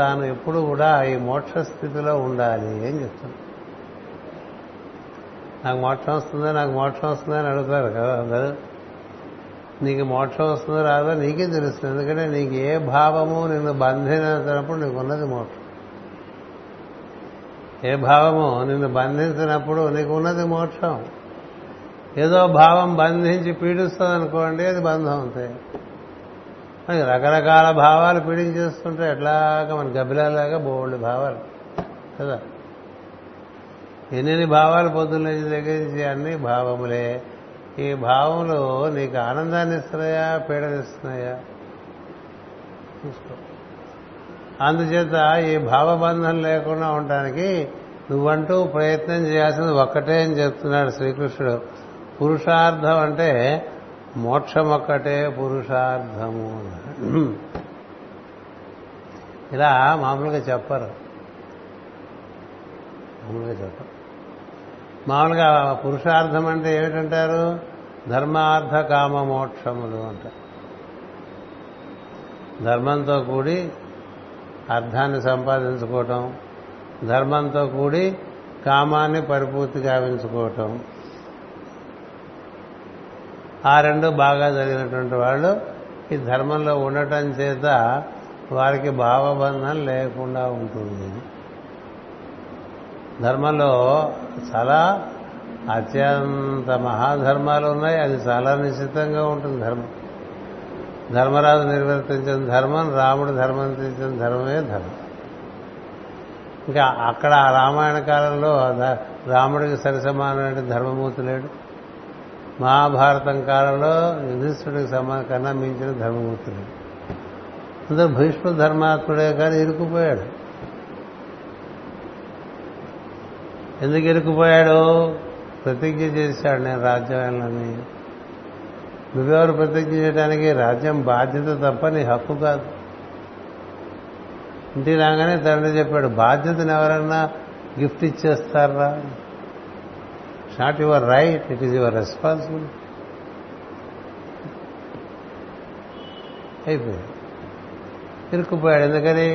తాను ఎప్పుడు కూడా ఈ మోక్ష స్థితిలో ఉండాలి అని చెప్తున్నాడు. నాకు మోక్షం వస్తుందా అని అడుగుతారు కదా అందరూ. నీకు మోక్షం వస్తుందో రాదో నీకే తెలుస్తుంది, ఎందుకంటే నీకు ఏ భావము నిన్ను బంధించినప్పుడు నీకున్నది మోక్షం. ఏ భావము నిన్ను బంధించినప్పుడు నీకున్నది మోక్షం. ఏదో భావం బంధించి పీడిస్తుందనుకోండి అది బంధం అంతే. మనకి రకరకాల భావాలు పీడించేస్తుంటే ఎట్లాగా మన గబ్బిలాగా బోల్డ్ భావాలు కదా. ఎన్ని భావాలు పొద్దున్నే తగ్గించి అన్ని భావములే. ఈ భావంలో నీకు ఆనందాన్ని ఇస్తున్నాయా పీడనిస్తున్నాయా చూసుకో. అందుచేత ఈ భావబంధం లేకుండా ఉండటానికి నువ్వంటూ ప్రయత్నం చేయాల్సింది ఒక్కటే అని చెప్తున్నాడు శ్రీకృష్ణుడు. పురుషార్థం అంటే మోక్షం ఒక్కటే పురుషార్థము. ఇలా మామూలుగా చెప్పరు. మామూలుగా పురుషార్థం అంటే ఏమిటంటారు? ధర్మార్థ కామ మోక్షములు అంటారు. ధర్మంతో కూడి అర్థాన్ని సంపాదించుకోవటం, ధర్మంతో కూడి కామాన్ని పరిపూర్తి గావించుకోవటం, ఆ రెండు బాగా జరిగినటువంటి వాళ్ళు ఈ ధర్మంలో ఉండటం చేత వారికి భావబంధం లేకుండా ఉంటుంది. ధర్మంలో చాలా అత్యంత మహాధర్మాలు ఉన్నాయి, అది చాలా నిశ్చితంగా ఉంటుంది. ధర్మరాజు నిర్వర్తించిన ధర్మం, రాముడు నిర్వర్తించిన ధర్మమే ధర్మం. ఇంకా అక్కడ రామాయణ కాలంలో రాముడికి సరిసమానమైన ధర్మమూర్తి లేడు. మహాభారతం కాలంలో యుధిష్ఠుడికి సమానం కన్నా మించిన ధర్మమూర్తి లేడు. అందరూ భీష్మ ధర్మాత్ముడే కానీ ఇరుక్కుపోయాడు. ఎందుకు ఇరుక్కుపోయాడు? ప్రతిజ్ఞ చేశాడు, నేను రాజ్యాలని. నువ్వెవరు ప్రతిజ్ఞ చేయడానికి? రాజ్యం బాధ్యత తప్ప నీ హక్కు కాదు. ఇంటి రాగానే తండ్రి చెప్పాడు, బాధ్యతను ఎవరన్నా గిఫ్ట్ ఇచ్చేస్తారా? It's not your right, it is your responsibility అయిపోయాడు, ఇరుక్కుపోయాడు. ఎందుకని?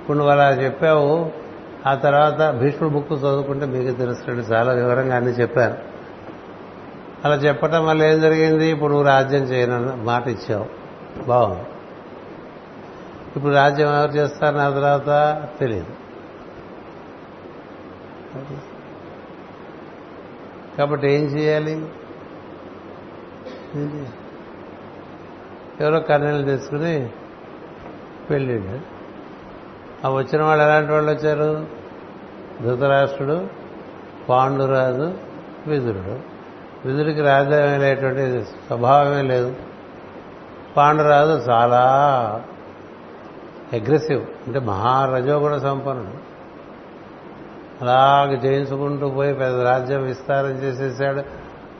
ఇప్పుడు నువ్వు అలా చెప్పావు. ఆ తర్వాత భీష్ముడు బుక్ చదువుకుంటే మీకు తెలుస్తుంది, చాలా వివరంగా అన్ని చెప్పారు. అలా చెప్పటం వల్ల ఏం జరిగింది? ఇప్పుడు నువ్వు రాజ్యం చేయనన్న మాట ఇచ్చావు, బాగుంది. ఇప్పుడు రాజ్యం ఎవరు చేస్తారని ఆ తర్వాత తెలియదు. కాబట్టి ఏం చేయాలి? ఎవరో కన్నీళ్ళు తీసుకుని పెళ్ళిండు. ఆ వచ్చిన వాళ్ళు ఎలాంటి వాళ్ళు వచ్చారు? ధృతరాష్ట్రుడు, పాండురాజు, విదురుడు. విదుడికి రాజ్యం అనేటువంటి స్వభావమే లేదు. పాండురాజు చాలా అగ్రెసివ్, అంటే మహారజోగుణ సంపన్నుడు. అలాగే జయించుకుంటూ పోయి పెద్ద రాజ్యం విస్తారం చేసేసాడు.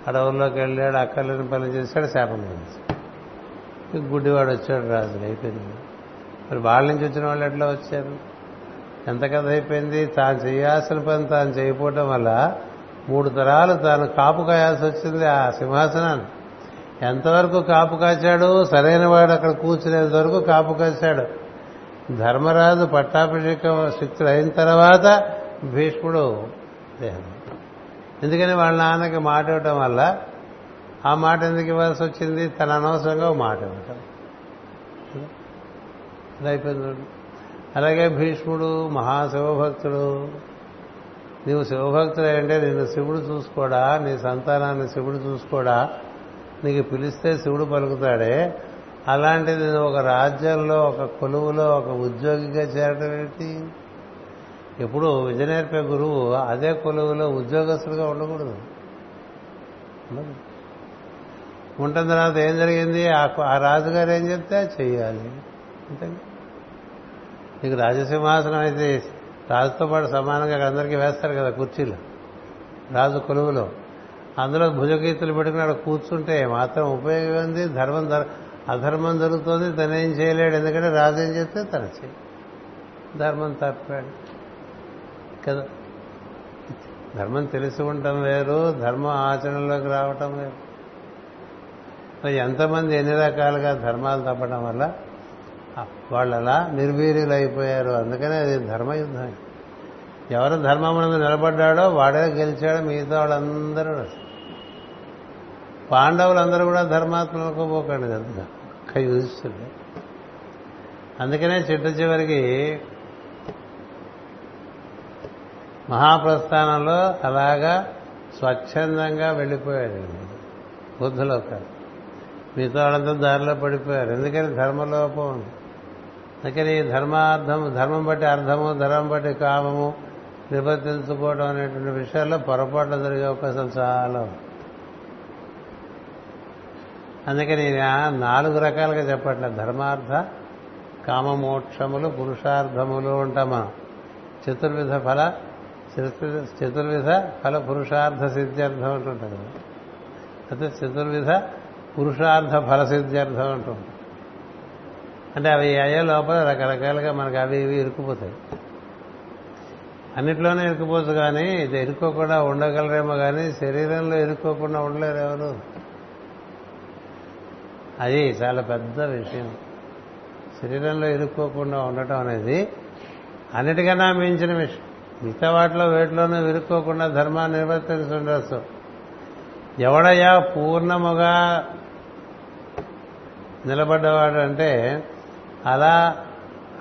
అడవుల్లోకి వెళ్ళాడు, అక్కర్లేని పని చేశాడు, శాపం చేశాడు. గుడ్డివాడు వచ్చాడు రాజు, అయిపోయింది. మరి వాళ్ళ నుంచి వచ్చిన వాళ్ళు ఎట్లా వచ్చారు? ఎంత కథ అయిపోయింది. తాను చేయాల్సిన పని తాను చేయకపోవటం వల్ల 3 తరాలు తాను కాపు కాయాల్సి వచ్చింది ఆ సింహాసనాన్ని. ఎంతవరకు కాపు కాచాడు, సరైన వాడు అక్కడ కూర్చునేంత వరకు కాపు కాచాడు. ధర్మరాజు పట్టాభిషేకం శిక్షుడు అయిన తర్వాత భీష్ముడు దేహం. ఎందుకని వాళ్ళ నాన్నకి మాట ఇవ్వటం వల్ల ఆ మాట ఎందుకు ఇవ్వాల్సి వచ్చింది, తన అనవసరంగా మాట ఇవ్వటం ఇలా అయిపోయింది. అలాగే భీష్ముడు మహాశివభక్తుడు. నీవు శివభక్తుడు అంటే నిన్ను శివుడు చూసుకోడా, నీ సంతానాన్ని శివుడు చూసుకోడా, నీకు పిలిస్తే శివుడు పలుకుతాడే, అలాంటిది నేను ఒక రాజ్యంలో ఒక కొలువులో ఒక ఉద్యోగిగా చేరడం ఏంటి? ఎప్పుడు విద్య నేర్పే గురువు అదే కొలువులో ఉద్యోగస్తులుగా ఉండకూడదు. ఉంటున్న తర్వాత ఏం జరిగింది, ఆ రాజుగారు ఏం చెప్తే చెయ్యాలి. అంతే, నీకు రాజసింహాసనం అయితే రాజుతో పాటు సమానంగా అందరికీ వేస్తారు కదా కుర్చీలు, రాజు కొలువులో అందులో భుజకీర్తులు పెట్టుకుని అక్కడ కూర్చుంటే మాత్రం ఉపయోగం ఉంది, ధర్మం అధర్మం జరుగుతోంది, తనేం చేయలేడు. ఎందుకంటే రాజు ఏం చెప్తే తన చేయి, ధర్మం తప్పాడు కదా. ధర్మం తెలిసి ఉండటం వేరు, ధర్మ ఆచరణలోకి రావటం వేరు. మరి ఎంతమంది ఎన్ని రకాలుగా ధర్మాలు తప్పడం వల్ల వాళ్ళు అలా నిర్వీర్యులు అయిపోయారు. అందుకనే అది ధర్మయుద్ధం. ఎవరు ధర్మమునందు నిలబడ్డాడో వాడే గెలిచాడో మిగతా వాళ్ళందరూ. పాండవులందరూ కూడా ధర్మాత్మలకు పోకండి కదా, ఒక్క యుధిష్ఠిరుడు. అందుకనే చిట్ట చివరికి మహాప్రస్థానంలో అలాగా స్వచ్ఛందంగా వెళ్ళిపోయాడు బుద్ధలోక. మిగతా వాళ్ళంతా దారిలో పడిపోయారు. ఎందుకని ధర్మలోపం ఉంది. అందుకని ధర్మార్థం, ధర్మం బట్టి అర్థము, ధర్మం బట్టి కామము నిర్వర్తించుకోవడం అనేటువంటి విషయాల్లో పొరపాట్లు జరిగే అవకాశం చాలా. అందుకని 4 రకాలుగా చెప్పట్లేదు, ధర్మార్థ కామమోక్షములు పురుషార్థములు ఉంటాం మనం. చతుర్విధ ఫల పురుషార్థ సిద్ధ్యర్థం అంటుంటాం కదా, అయితే చతుర్విధ పురుషార్థ ఫల సిద్ధ్యర్థం అంటుంటాం. అంటే అవి అయ్యే లోపల రకరకాలుగా మనకు అవి ఇవి ఇరుక్కుపోతాయి. అన్నిట్లోనే ఇరుక్కుపోవచ్చు కానీ ఇది ఇరుక్కోకుండా ఉండగలరేమో కానీ శరీరంలో ఇరుక్కోకుండా ఉండలేరు ఎవరు. అది చాలా పెద్ద విషయం. శరీరంలో ఇరుక్కోకుండా ఉండటం అనేది అన్నిటికన్నా మించిన విషయం. మిగతా వాటిలో వేటిలోనూ ఇరుక్కోకుండా ధర్మాన్ని నిర్వర్తించి ఉండవచ్చు. ఎవడయ్యా పూర్ణముగా నిలబడ్డవాడు అంటే అలా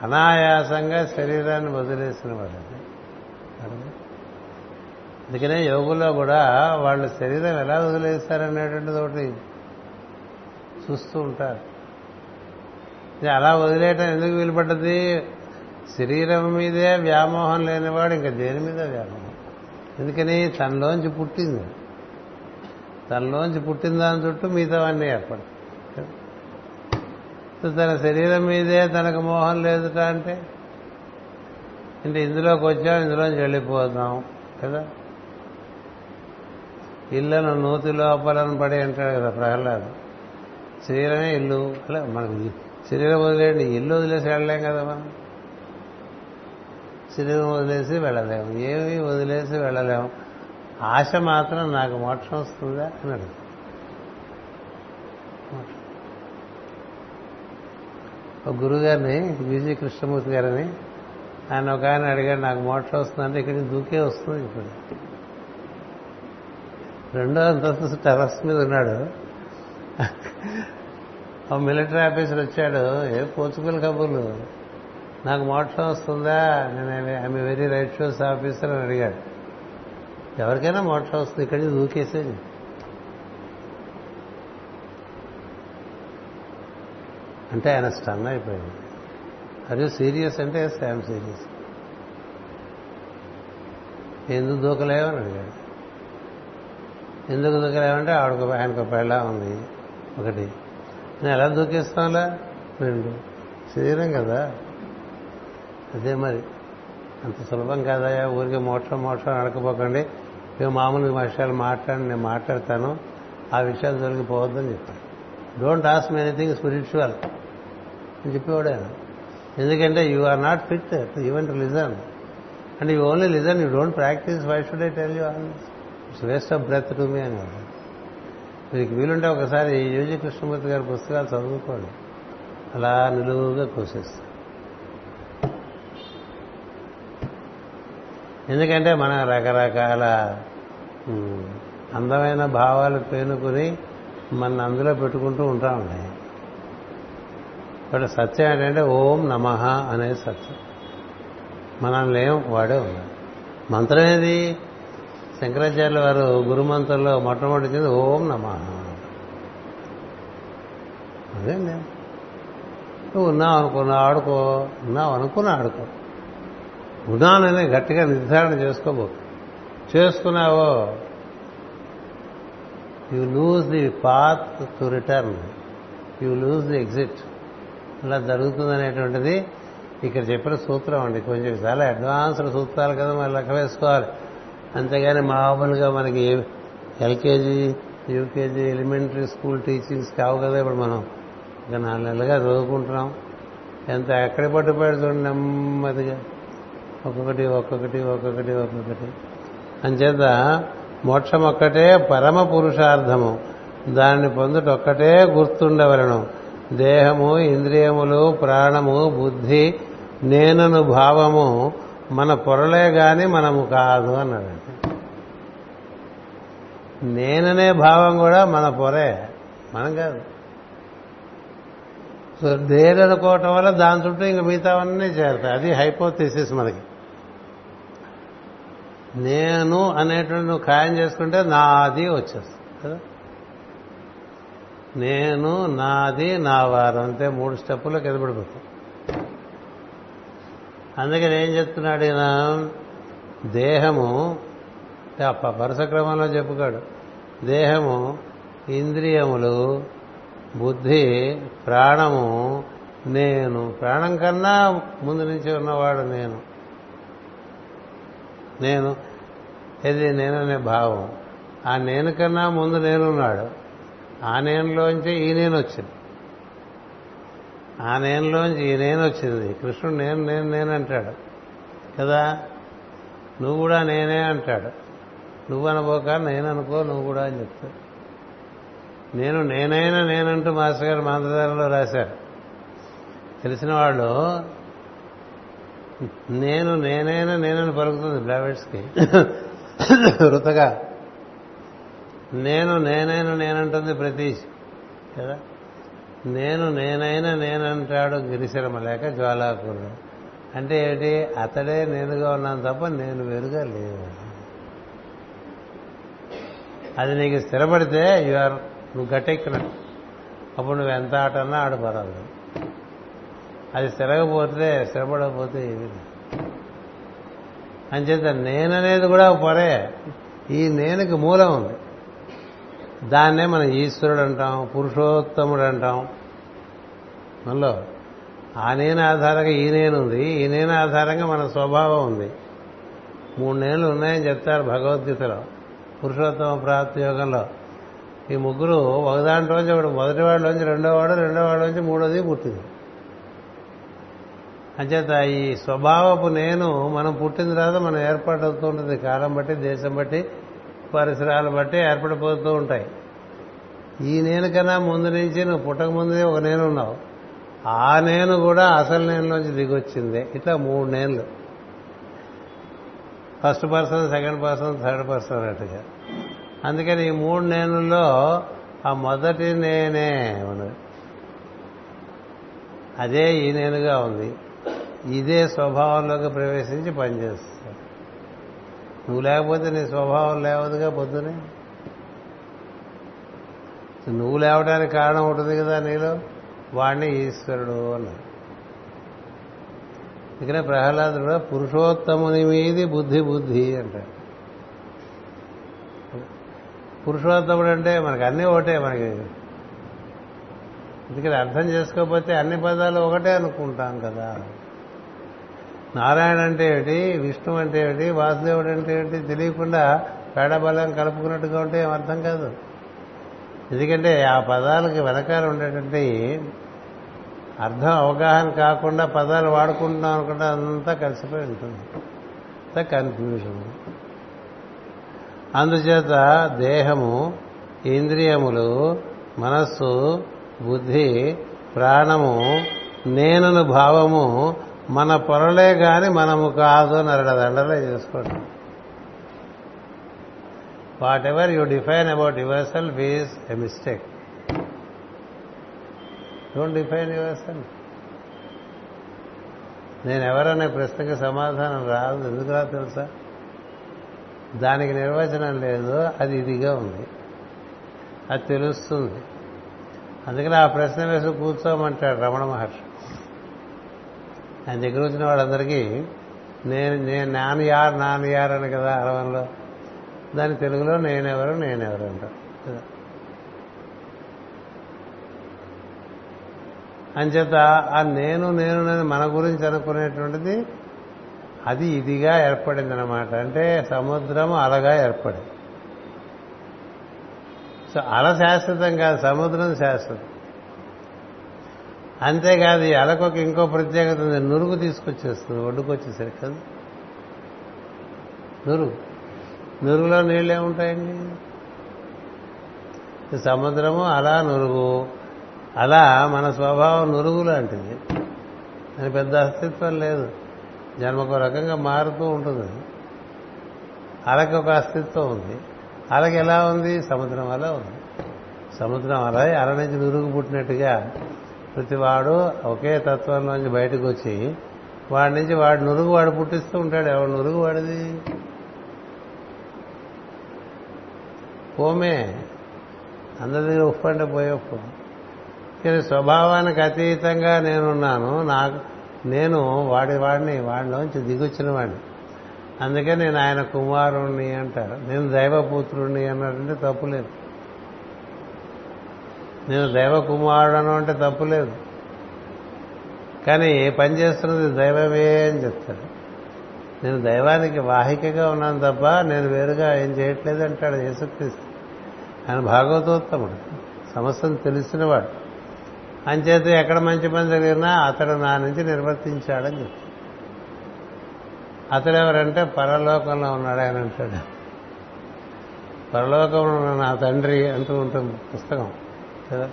అనాయాసంగా శరీరాన్ని వదిలేసిన వాడు. అందుకనే యోగుల్లో కూడా వాళ్ళు శరీరం ఎలా వదిలేస్తారనేటువంటిది ఒకటి చూస్తూ ఉంటారు. ఇది అలా వదిలేయటం ఎందుకు వీలుపడ్డది, శరీరం మీదే వ్యామోహం లేనివాడు ఇంకా దేని మీద వ్యామోహం. ఎందుకని తనలోంచి పుట్టిన దాని చుట్టూ మిగతావన్నీ ఏర్పడతాయి. తన శరీరం మీదే తనకు మోహం లేదుట అంటే ఇందులోకి వచ్చాం ఇందులోంచి వెళ్ళిపోతాం కదా. ఇళ్ళను నూతి లోపలను పడి అంటాడు కదా ప్రహ్లాదు. శరీరమే ఇల్లు, అలా మనకి శరీరం వదిలేయండి, ఇల్లు వదిలేసి వెళ్ళలేం కదా మనం. శరీరం వదిలేసి వెళ్ళలేము, ఏమి వదిలేసి వెళ్ళలేము. ఆశ మాత్రం నాకు మోక్షం వస్తుందా అని అడుగుతాను. ఒక గురుగారిని, విజయ కృష్ణమూర్తి గారని, ఆయన ఒక ఆయన అడిగాడు, నాకు మోక్షం వస్తుందంటే ఇక్కడికి దూకే వస్తుంది. ఇప్పుడు 2వ అంతస్తు టెర్రస్ మీద ఉన్నాడు, మిలిటరీ ఆఫీసర్ వచ్చాడు. ఏ పోచుకుల కబుర్లు, నాకు మోక్షం వస్తుందా, నేను ఐఎమ్ వెరీ రైట్షియస్ ఆఫీసర్ అని అడిగాడు. ఎవరికైనా మోక్షం వస్తుంది, ఇక్కడికి దూకేసేది. అంటే ఆయన స్టన్ అయిపోయింది. అది సీరియస్ అంటే ఐఎమ్ సీరియస్, ఎందుకు దూకలేవని అడిగాడు. ఎందుకు దూకలేవంటే ఆయనకు పెళ్ళా ఉంది ఒకటి. నేను ఎలా దూకేస్తాంలా, 2 శరీరం కదా. అదే మరి అంత సులభం కాదయా, ఊరికే మోక్షం అడకపోకండి, మేము మామూలు విషయాలు మాట్లాడి నేను మాట్లాడతాను, ఆ విషయాలు దొరికిపోవద్దని చెప్పాను. Don't ask me anything spiritual అని చెప్పేవాడు ఆయన. ఎందుకంటే you are not fit even to listen, and you only listen, you don't practice, why should I tell you all this, it's waste of breath to me అని. మీకు వీలుంటే ఒకసారి యోగి కృష్ణమూర్తి గారి పుస్తకాలు చదువుకోండి. అలా నిలువుగా కోసేస్తారు. ఎందుకంటే మనం రకరకాల అందమైన భావాలు పేనుకుని మన అందులో పెట్టుకుంటూ ఉంటామండి. ఇక్కడ సత్యం ఏంటంటే ఓం నమః అనే సత్యం. మనం లేం, వాడే ఉన్నాం. మంత్రం ఏది? శంకరాచార్యుల వారు గురు మంత్రంలో మొట్టమొదటిది ఓం నమః. అదే నేను నువ్వు ఉన్నావు అనుకున్నా ఆడుకో ఉన్నానని గట్టిగా నిర్ధారణ చేసుకోబో. చేసుకున్నావో you lose the path to return, you lose the exit. అలా జరుగుతుందనేటువంటిది ఇక్కడ చెప్పిన సూత్రం అండి. కొంచెం చాలా అడ్వాన్స్డ్ సూత్రాలు కదా మనం లెక్క వేసుకోవాలి. అంతేగాని మామూలుగా మనకి LKG UKG elementary school teachings కావు కదా. ఇప్పుడు మనం ఇక 4 నెలలుగా చదువుకుంటున్నాం. ఎంత ఎక్కడ పట్టుబడి చూడండి, నెమ్మదిగా ఒక్కొక్కటి. అంచేత మోక్షం ఒక్కటే పరమ పురుషార్థము, దాన్ని పొందుట ఒక్కటే గుర్తుండవలను. దేహము, ఇంద్రియములు, ప్రాణము, బుద్ధి, నేనను భావము మన పొరలే గాని మనము కాదు అన్నాడు. నేననే భావం కూడా మన పొరే, మనం కాదు. సో దేననుకోవటం వల్ల దాని చుట్టూ ఇంక మిగతావన్నీ చేరతాయి. అది హైపోథీసిస్ మనకి. నేను అనేటువంటి నువ్వు ఖాయం చేసుకుంటే నాది వచ్చేస్తుంది కదా. నేను, నాది, నా వారు, అంతే 3 స్టెప్పుల్లో కిందపడిపోతాం. అందుకని ఏం చెప్తున్నాడు ఈయన? దేహము వరుస క్రమంలో చెప్పుకోడు. దేహము, ఇంద్రియములు, బుద్ధి, ప్రాణము, నేను. ప్రాణం కన్నా ముందు నుంచి ఉన్నవాడు నేను. ఇది నేననే భావం. ఆ నేను కన్నా ముందు నేనున్నాడు. ఆ నేనులోంచి ఈ నేను వచ్చింది, ఆ నేనులోంచి ఈ నేను వచ్చింది. కృష్ణుడు నేను నేను నేను అంటాడు కదా, నువ్వు కూడా నేనే అంటాడు. నువ్వు అనుకోక నేను అనుకో, నువ్వు కూడా అని చెప్తాడు. నేను నేనైనా నేనంటూ మాస్టర్ గారు మంత్రధారలో రాశారు. తెలిసిన వాళ్ళు నేను నేనైనా నేనని పలుకుతుంది బ్లావెట్స్కి వృతగా. నేను నేనైనా నేనంటుంది ప్రతీష్ కదా. నేను నేనైనా నేనంటాడు గిరిశర్మ లేక జ్వాలాకుడు. అంటే ఏంటి? అతడే నేనుగా ఉన్నాను తప్ప నేను వేరుగా లేవు. అది నీకు స్థిరపడితే నువ్వు గట్టెక్కినట్టు. అప్పుడు నువ్వు ఎంత ఆట అన్నా ఆడపరాదు. అది స్థిరపడకపోతే ఏమి. అంచేత నేననేది కూడా పొరే. ఈ నేనుకి మూలం ఉంది. దాన్నే మనం ఈశ్వరుడు అంటాం, పురుషోత్తముడు అంటాం. మనలో ఆ నేను ఆధారంగా ఈ నేను ఉంది, ఈ నేను ఆధారంగా మన స్వభావం ఉంది. 3 నేనులు ఉన్నాయని చెప్తారు భగవద్గీతలో, పురుషోత్తమ ప్రాప్తి యోగంలో. ఈ ముగ్గురు ఒకదాంట్లోంచి ఒకటి, మొదటివాడిలోంచి రెండోవాడు, రెండోవాడిలోంచి మూడోది పుట్టింది. అంచేత ఈ స్వభావపు నేను మనం పుట్టిన తర్వాత మనం ఏర్పాటవుతూ ఉంటుంది. కాలం బట్టి, దేశం బట్టి, పరిసరాలు బట్టి ఏర్పడిపోతూ ఉంటాయి. ఈ నేను కన్నా ముందు నుంచి నువ్వు పుట్టక ముందే ఒక నేను ఉన్నావు. ఆ నేను కూడా అసలు నేనులోంచి దిగొచ్చిందే. ఇట్లా 3 నేనులు, first person, second person, third person అన్నట్టుగా. అందుకని ఈ 3 నేనుల్లో ఆ మొదటి నేనే ఉన్నది. అదే ఈ నేనుగా ఉంది. ఇదే స్వభావంలోకి ప్రవేశించి పనిచేస్తుంది. నువ్వు లేకపోతే నీ స్వభావం లేవదుగా. పొద్దునే నువ్వు లేవడానికి కారణం ఉంటుంది కదా నీలో, వాడిని ఈశ్వరుడు అన్నాడు. ఇక్కడ ప్రహ్లాదుడు పురుషోత్తముని మీది బుద్ధి అంటాడు. పురుషోత్తముడు అంటే మనకు అన్నీ ఒకటే. మనకి ఇక్కడ అర్థం చేసుకోకపోతే అన్ని పదాలు ఒకటే అనుకుంటాం కదా. నారాయణ అంటే ఏమిటి, విష్ణు అంటే ఏమిటి, వాసుదేవుడు అంటే ఏమిటి తెలియకుండా పేడబలం కలుపుకున్నట్టుగా ఉంటే ఏమర్థం కాదు. ఎందుకంటే ఆ పదాలకి వెనకాల ఉండేటువంటి అర్థం అవగాహన కాకుండా పదాలు వాడుకుంటున్నాం అనుకుంటే అంతా కలిసిపోయి ఉంటుంది, అంతా కన్ఫ్యూజన్. అందుచేత దేహము, ఇంద్రియములు, మనస్సు, బుద్ధి, ప్రాణము, నేనను భావము మన పొరలే కాని మనము కాదు అని అరడదండలే చేసుకోండి. Whatever you define about yourself is a mistake. Don't define yourself. నేను ఎవరనే ప్రశ్నకి సమాధానం రాదు. ఎందుకురా తెలుసా? దానికి నిర్వచనం లేదు, అది ఇదిగా ఉంది, అది తెలుస్తుంది. అందుకని ఆ ప్రశ్న వేసి కూర్చోమంటాడు రమణ మహర్షి. ఆయన దగ్గర వచ్చిన వాళ్ళందరికీ నేను నాన్న యార్ అని కదా అరవంలో, దాని తెలుగులో నేనెవరు అంటారు కదా. అంచేత ఆ నేను మన గురించి అనుకునేటువంటిది అది ఇదిగా ఏర్పడింది అన్నమాట. అంటే సముద్రం అలగా ఏర్పడింది. సో అల శాశ్వతం కాదు, సముద్రం శాశ్వతం. అంతేకాదు ఈ అలకొక ఇంకో ప్రత్యేకత ఉంది, నురుగు తీసుకొచ్చేస్తుంది ఒడ్డుకొచ్చేసరికి కదా. నురుగులో నీళ్ళే ఉంటాయండి. సముద్రము అలా నురుగు, అలా మన స్వభావం నురుగు లాంటిది, దాని పెద్ద అస్తిత్వం లేదు. జన్మకు రకంగా మారుతూ ఉంటుంది. అలకి ఒక అస్తిత్వం ఉంది. అలకి ఎలా ఉంది? సముద్రం అలా ఉంది. సముద్రం అలా అల నుంచి నురుగు పుట్టినట్టుగా ప్రతివాడు ఒకే తత్వంలోంచి బయటకు వచ్చి వాడి నుంచి వాడి నురుగు వాడు పుట్టిస్తూ ఉంటాడు. ఎవడు నురుగు వాడిది? పోమే అందరి దగ్గర ఉప్పు అంటే పోయే ఉప్పు. కానీ స్వభావానికి అతీతంగా నేనున్నాను. నేను వాడిలోంచి దిగొచ్చిన వాడిని. అందుకే నేను ఆయన కుమారుణ్ణి అంటారు. నేను దైవపుత్రుణ్ణి అన్నాడంటే తప్పులేదు. నేను దైవకుమారుడను అంటే తప్పులేదు. కానీ పనిచేస్తున్నది దైవమే అని చెప్తాడు. నేను దైవానికి వాహికగా ఉన్నాను తప్ప నేను వేరుగా ఏం చేయట్లేదు అంటాడు యేసుక్రీస్తు. ఆయన భాగవతోత్తముడు, సమస్తం తెలిసినవాడు. అంచేత ఎక్కడ మంచి పని జరిగినా అతడు నా నుంచి నిర్వర్తించాడని చెప్తాడు. అతడు ఎవరంటే పరలోకంలో ఉన్నాడు ఆయన అంటాడు. పరలోకంలో ఉన్న నా తండ్రి అంటూ ఉంటుంది పుస్తకం కదా.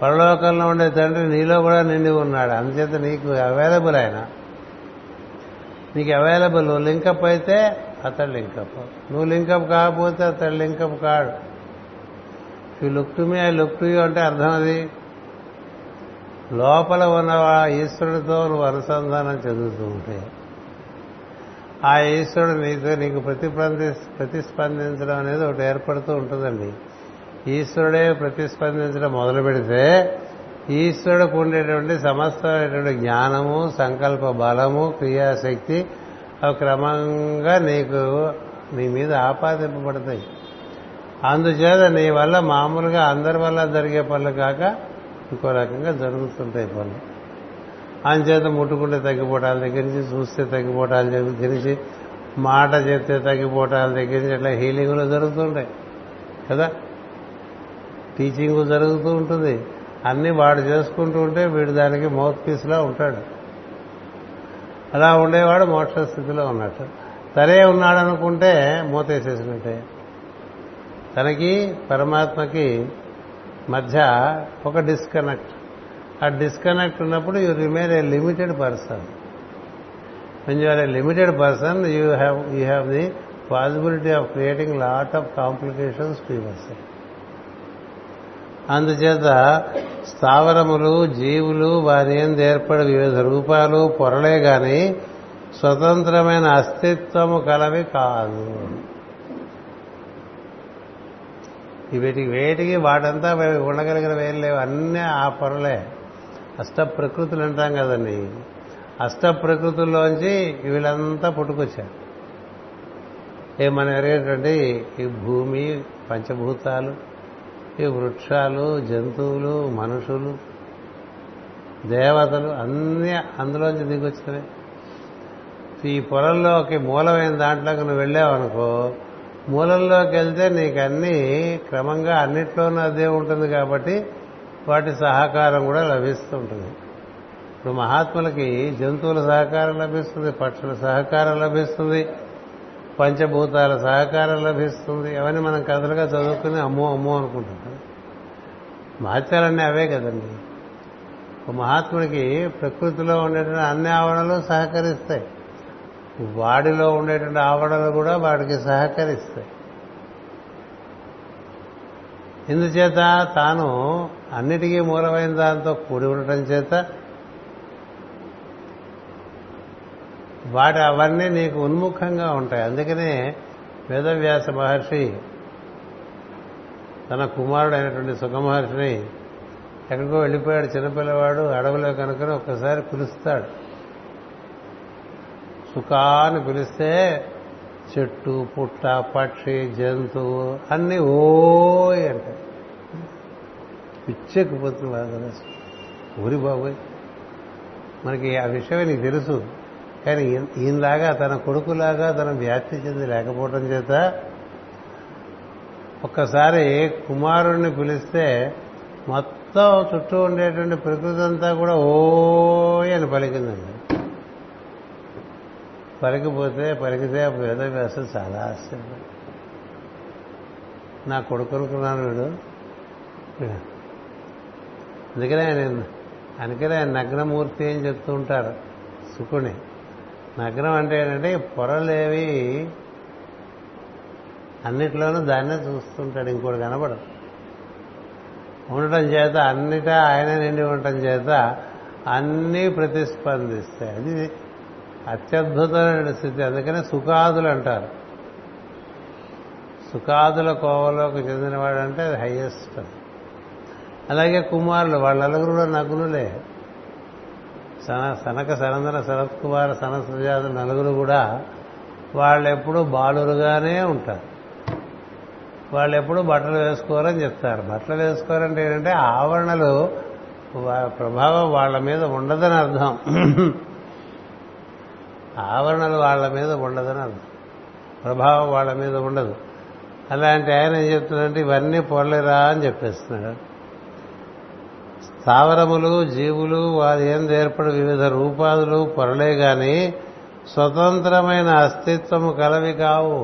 పరలోకంలో ఉండే తండ్రి నీలో కూడా నిండి ఉన్నాడు. అందుచేత నీకు అవైలబుల్ ఆయన, నీకు అవైలబుల్. నువ్వు లింకప్ అయితే అతడు లింకప్, నువ్వు లింకప్ కాకపోతే అతడు లింకప్ కాడు. You look to me, I look to you అంటే అర్థం అది లోపల ఉన్న ఈశ్వరుడితో నువ్వు అనుసంధానం చెందుతూ ఉంటే ఆ ఈశ్వరుడు నీతో నీకు ప్రతిస్పందించడం అనేది ఒకటి ఏర్పడుతూ ఉంటుందండి. ఈశ్వరుడే ప్రతిస్పందించడం మొదలు పెడితే ఈశ్వరుడికి ఉండేటువంటి సమస్తమైనటువంటి జ్ఞానము, సంకల్ప బలము, క్రియాశక్తి అవి క్రమంగా నీ మీద ఆపాదింపబడతాయి. అందుచేత నీ వల్ల మామూలుగా అందరి వల్ల జరిగే పనులు కాక ఇంకో రకంగా జరుగుతుంటాయి పనులు. అందుచేత ముట్టుకుంటే తగ్గిపోవటాల దగ్గర నుంచి, చూస్తే తగ్గిపోవటాల దగ్గర నుంచి, మాట చెప్తే తగ్గిపోవటాల దగ్గర నుంచి అట్లా హీలింగ్లు జరుగుతుంటాయి కదా. టీచింగ్ జరుగుతూ ఉంటుంది. అన్నీ వాడు చేసుకుంటూ ఉంటే వీడు దానికి మౌత్ పీస్లా ఉంటాడు. అలా ఉండేవాడు మోక్ష స్థితిలో ఉన్నట్టు. తనే ఉన్నాడనుకుంటే మూతేసేసినట్టే. తనకి పరమాత్మకి మధ్య ఒక డిస్కనెక్ట్. ఆ డిస్కనెక్ట్ ఉన్నప్పుడు you remain a limited person. When you are a limited person you have the possibility of creating lot of complications to your self. అందుచేత స్థావరములు, జీవులు, వారి ఎందు ఏర్పడే వివిధ రూపాలు, పొరలే గాని స్వతంత్రమైన అస్తిత్వము కలవి కాదు. వేటికి వాటంతా ఉండగలిగినవేం లేవు. అన్నీ ఆ పొరలే. అష్ట ప్రకృతులు అంటాం కదండి. అష్ట ప్రకృతుల్లోంచి వీళ్ళంతా పుట్టుకొచ్చారు. మనం ఎరిగేటువంటి ఈ భూమి, పంచభూతాలు, ఈ వృక్షాలు, జంతువులు, మనుషులు, దేవతలు అన్నీ అందులోంచి దిగొచ్చినవి. ఈ పొలంలోకి మూలమైన దాంట్లోకి నువ్వు వెళ్ళావనుకో, మూలంలోకి వెళ్తే నీకు అన్నీ క్రమంగా అన్నిట్లోనూ అదే ఉంటుంది కాబట్టి వాటి సహకారం కూడా లభిస్తూ ఉంటుంది. ఇప్పుడు మహాత్ములకి జంతువుల సహకారం లభిస్తుంది, పక్షుల సహకారం లభిస్తుంది, పంచభూతాల సహకారం లభిస్తుంది. అవన్నీ మనం కథలుగా చదువుకుని అమ్మో అమ్మో అనుకుంటుంటాం. మహత్యాలన్నీ అవే కదండి. ఒక మహాత్ముడికి ప్రకృతిలో ఉండేటువంటి అన్ని ఆవరణలు సహకరిస్తాయి, వాడిలో ఉండేటువంటి ఆవరణలు కూడా వాడికి సహకరిస్తాయి. ఇందుచేత తాను అన్నిటికీ మూలమైన దాంతో కూడి ఉండటం చేత వాటి అవన్నీ నీకు ఉన్ముఖంగా ఉంటాయి. అందుకనే వేదవ్యాస మహర్షి తన కుమారుడైనటువంటి సుఖమహర్షిని ఎక్కడికో వెళ్ళిపోయాడు చిన్నపిల్లవాడు అడవిలో కనుకని ఒక్కసారి పిలుస్తాడు. సుఖాన్ని పిలిస్తే చెట్టు, పుట్ట, పక్షి, జంతువు అన్నీ ఓయ్ అంటే పిచ్చెక్కిపోతుంది. బాగా ఊరి బాబోయ్, మనకి ఆ విషయమే నీకు తెలుసు. కానీ ఈయనలాగా తన కొడుకులాగా తన వ్యాప్తి చెంది లేకపోవటం చేత ఒక్కసారి కుమారుణ్ణి పిలిస్తే మొత్తం చుట్టూ ఉండేటువంటి ప్రకృతి అంతా కూడా ఓయ్ అని పలికిందండి. పలికితే వేదవ్యాసం చాలా ఆశ్చర్యం. నా కొడుకు అనుకున్నాను వీడు. అందుకనే ఆయన నగ్నమూర్తి అని చెప్తూ ఉంటారు శుకుని. నగ్నం అంటే ఏంటంటే పొరలేవి అన్నిట్లోనూ దాన్నే చూస్తుంటాడు, ఇంకోటి కనబడదు. ఉండటం చేత అన్నిటా ఆయన నిండి ఉండటం చేత అన్నీ ప్రతిస్పందిస్తాయి. అది అత్యద్భుతమైన స్థితి. అందుకనే సుఖాదులు అంటారు. సుఖాదుల కోవలోకి చెందినవాడు అంటే అది హైయెస్ట్. అలాగే కుమారులు, వాళ్ళ నలుగురులో నగ్నులే. సనక సనందన శరత్ కుమార సనసుజాత నలుగురు కూడా వాళ్ళెప్పుడూ బాలురుగానే ఉంటారు. వాళ్ళెప్పుడు బట్టలు వేసుకోవాలని చెప్తారు. బట్టలు వేసుకోవాలంటే ఏంటంటే ఆవరణలు ప్రభావం వాళ్ళ మీద ఉండదని అర్థం. ఆవరణలు వాళ్ళ మీద ఉండదని అర్థం, ప్రభావం వాళ్ళ మీద ఉండదు. అలాంటి ఆయన ఏం చెప్తున్నాడంటే ఇవన్నీ పొరలేరా అని చెప్పేస్తున్నాడు. స్థావరములు, జీవులు, వారి ఏంది ఏర్పడు వివిధ రూపాదులు పొరలే గాని స్వతంత్రమైన అస్తిత్వము కలవి కావు.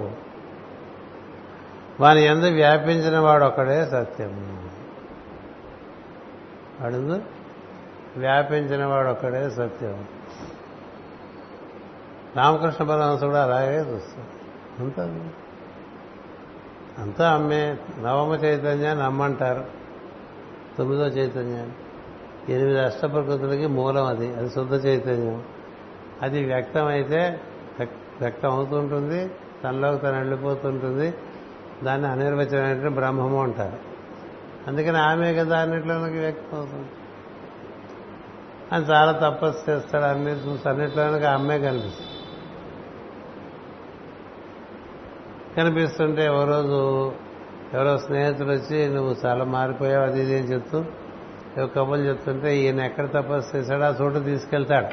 వాని ఎందు వ్యాపించిన వాడు ఒకడే సత్యం. వాడు వ్యాపించిన వాడు ఒకడే సత్యం. రామకృష్ణ పరమహంసుడు అలాగే చూస్తాడు. అంతా అమ్మే. నవమ చైతన్యాన్ని అమ్మంటారు, తొమ్మిదో చైతన్యాన్ని. 8 అష్టప్రకృతులకి మూలం అది. అది శుద్ధ చైతన్యం. అది వ్యక్తమైతే వ్యక్తం అవుతుంటుంది, తనలోకి తను వెళ్ళిపోతుంటుంది. దాన్ని అనిర్వచనమైన బ్రహ్మము అంటారు. అందుకని ఆమె కదా అన్నిట్లోనికి వ్యక్తం అవుతుంది అని చాలా తపస్సు చేస్తాడు. అన్ని చూసి అన్నిట్లోనికి ఆమె కనిపిస్తుంటే ఓ రోజు ఎవరో స్నేహితులు వచ్చి నువ్వు చాలా మారిపోయావు అది ఇది అని చెప్తూ ఏవో కబుర్లు చెప్తుంటే ఈయన ఎక్కడ తపస్సు చేశాడో ఆ చోటు తీసుకెళ్తాడు.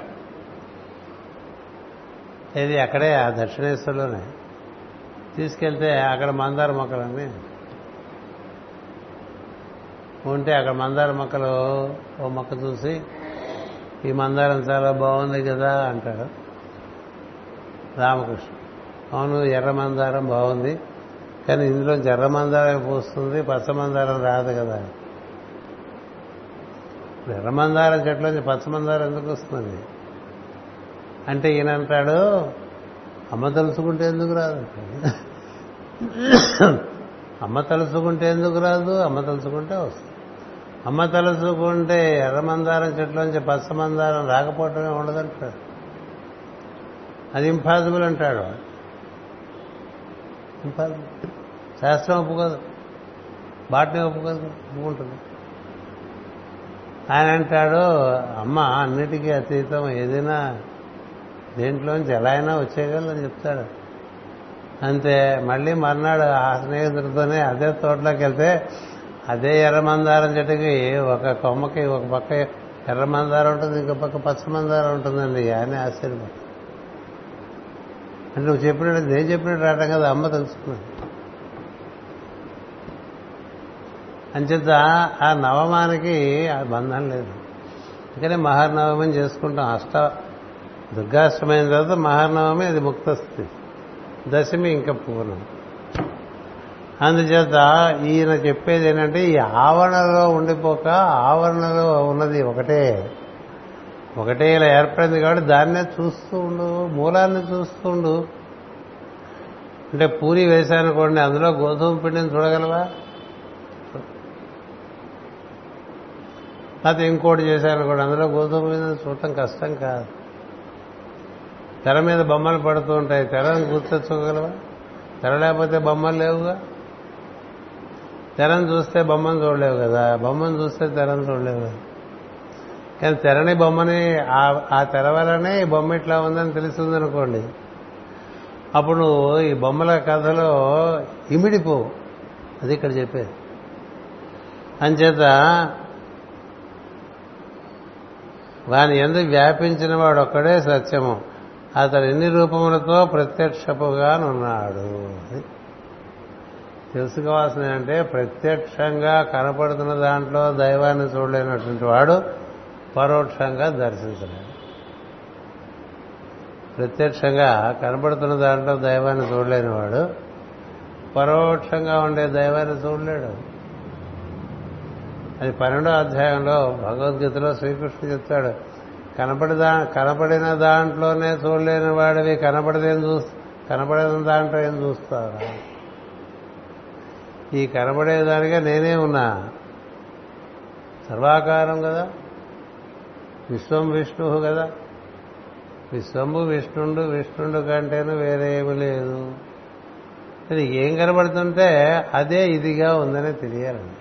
ఇది అక్కడే ఆ దక్షిణేశ్వరంలోనే తీసుకెళ్తే అక్కడ మందార మొక్కలన్నీ ఉంటే అక్కడ మందార మొక్కలు ఓ మొక్క చూసి ఈ మందారం చాలా బాగుంది కదా అంటాడు రామకృష్ణ. అవును, ఎర్ర మందారం బాగుంది, కానీ ఇందులోంచి ఎర్ర మందారం పూస్తుంది, పచ్చ మందారం రాదు కదా. ఎర్ర మందారం చెట్లోంచి పచ్చ మందారం ఎందుకు వస్తుంది అంటే ఈయన అంటాడు అమ్మ తలుసుకుంటే ఎందుకు రాదు, అమ్మ తలుసుకుంటే వస్తుంది. అమ్మ తలుసుకుంటే ఎర్ర మందారం చెట్లోంచి పచ్చ మందారం రాకపోవటమే ఉండదంటాడు. అది ఇంపాసిబుల్ అంటాడు. ఇంపాసిబుల్, శాస్త్రం ఒప్పుకోదు, బాటనే ఒప్పుకుంటుంది. ఆయన అంటాడు అమ్మ అన్నిటికీ అతీతం, ఏదైనా దేంట్లోంచి ఎలా అయినా వచ్చేయగలని చెప్తాడు. అంతే. మళ్ళీ మర్నాడు ఆ స్నేహితుడితోనే అదే తోటలోకి వెళ్తే అదే ఎర్రమందారం చెట్టుకి ఒక కొమ్మకి ఒక పక్క ఎర్రమందారం ఉంటుంది, ఇంకో పక్క పచ్చ మందారం ఉంటుందండి. ఆయన ఆశ్చర్యపోతుంది. అంటే నువ్వు చెప్పినట్టు నేను చెప్పినట్టు రావటం కదా, అమ్మ తెలుసుకున్నాను. అంచేత ఆ నవమానికి ఆ బంధం లేదు. అందుకనే మహానవమం చేసుకుంటాం. దుర్గాష్టమైన తర్వాత మహానవమి, అది ముక్త స్థితి. దశమి ఇంకా పూర్ణం. అందుచేత ఈయన చెప్పేది ఏంటంటే, ఈ ఆవరణలో ఉండిపోక ఆవరణలో ఉన్నది ఒకటే ఒకటే ఇలా ఏర్పడింది కాబట్టి దాన్నే చూస్తూ ఉండు, మూలాన్ని చూస్తూ ఉండు. అంటే పూరి వేశానుకోండి, అందులో గోధుమ పిండిని చూడగలవా? లేకపోతే ఇంకోటి చేశానుకోండి, అందులో గోధుమ పిండిని చూడటం కష్టం కాదు. తెర మీద బొమ్మలు పడుతూ ఉంటాయి, తెరను గుర్తించుకోగలవా? తెర లేకపోతే బొమ్మలు లేవుగా. తెరను చూస్తే బొమ్మను చూడలేవు కదా, బొమ్మను చూస్తే తెరను చూడలేవు కదా. కానీ తెరని బొమ్మని ఆ తెర వలనే ఈ బొమ్మ ఇట్లా ఉందని తెలుస్తుందనుకోండి, అప్పుడు నువ్వు ఈ బొమ్మల కథలో ఇమిడిపోవు. అది ఇక్కడ చెప్పేది. అంచేత వాని ఎందు వ్యాపించిన వాడు ఒక్కడే సత్యము, అతడు ఎన్ని రూపములతో ప్రత్యక్షపుగానున్నాడు. తెలుసుకోవాల్సింది అంటే ప్రత్యక్షంగా కనపడుతున్న దాంట్లో దైవాన్ని చూడలేనటువంటి వాడు పరోక్షంగా దర్శించలేడు. ప్రత్యక్షంగా కనపడుతున్న దాంట్లో దైవాన్ని చూడలేని వాడు పరోక్షంగా ఉండే దైవాన్ని చూడలేడు. అది 12వ అధ్యాయంలో భగవద్గీతలో శ్రీకృష్ణుడు చెప్తాడు, కనపడిన దాంట్లోనే చూడలేని వాడివి కనపడిన దాంట్లో ఏం చూస్తారా? ఈ కనబడేదానిగా నేనే ఉన్నా, సర్వాకారం కదా, విశ్వం విష్ణువు కదా, విశ్వంభు విష్ణుండు, విష్ణుండు కంటేనూ వేరేమి లేదు. అది ఏం కనబడుతుంటే అదే ఇదిగా ఉందని తెలియాలండి.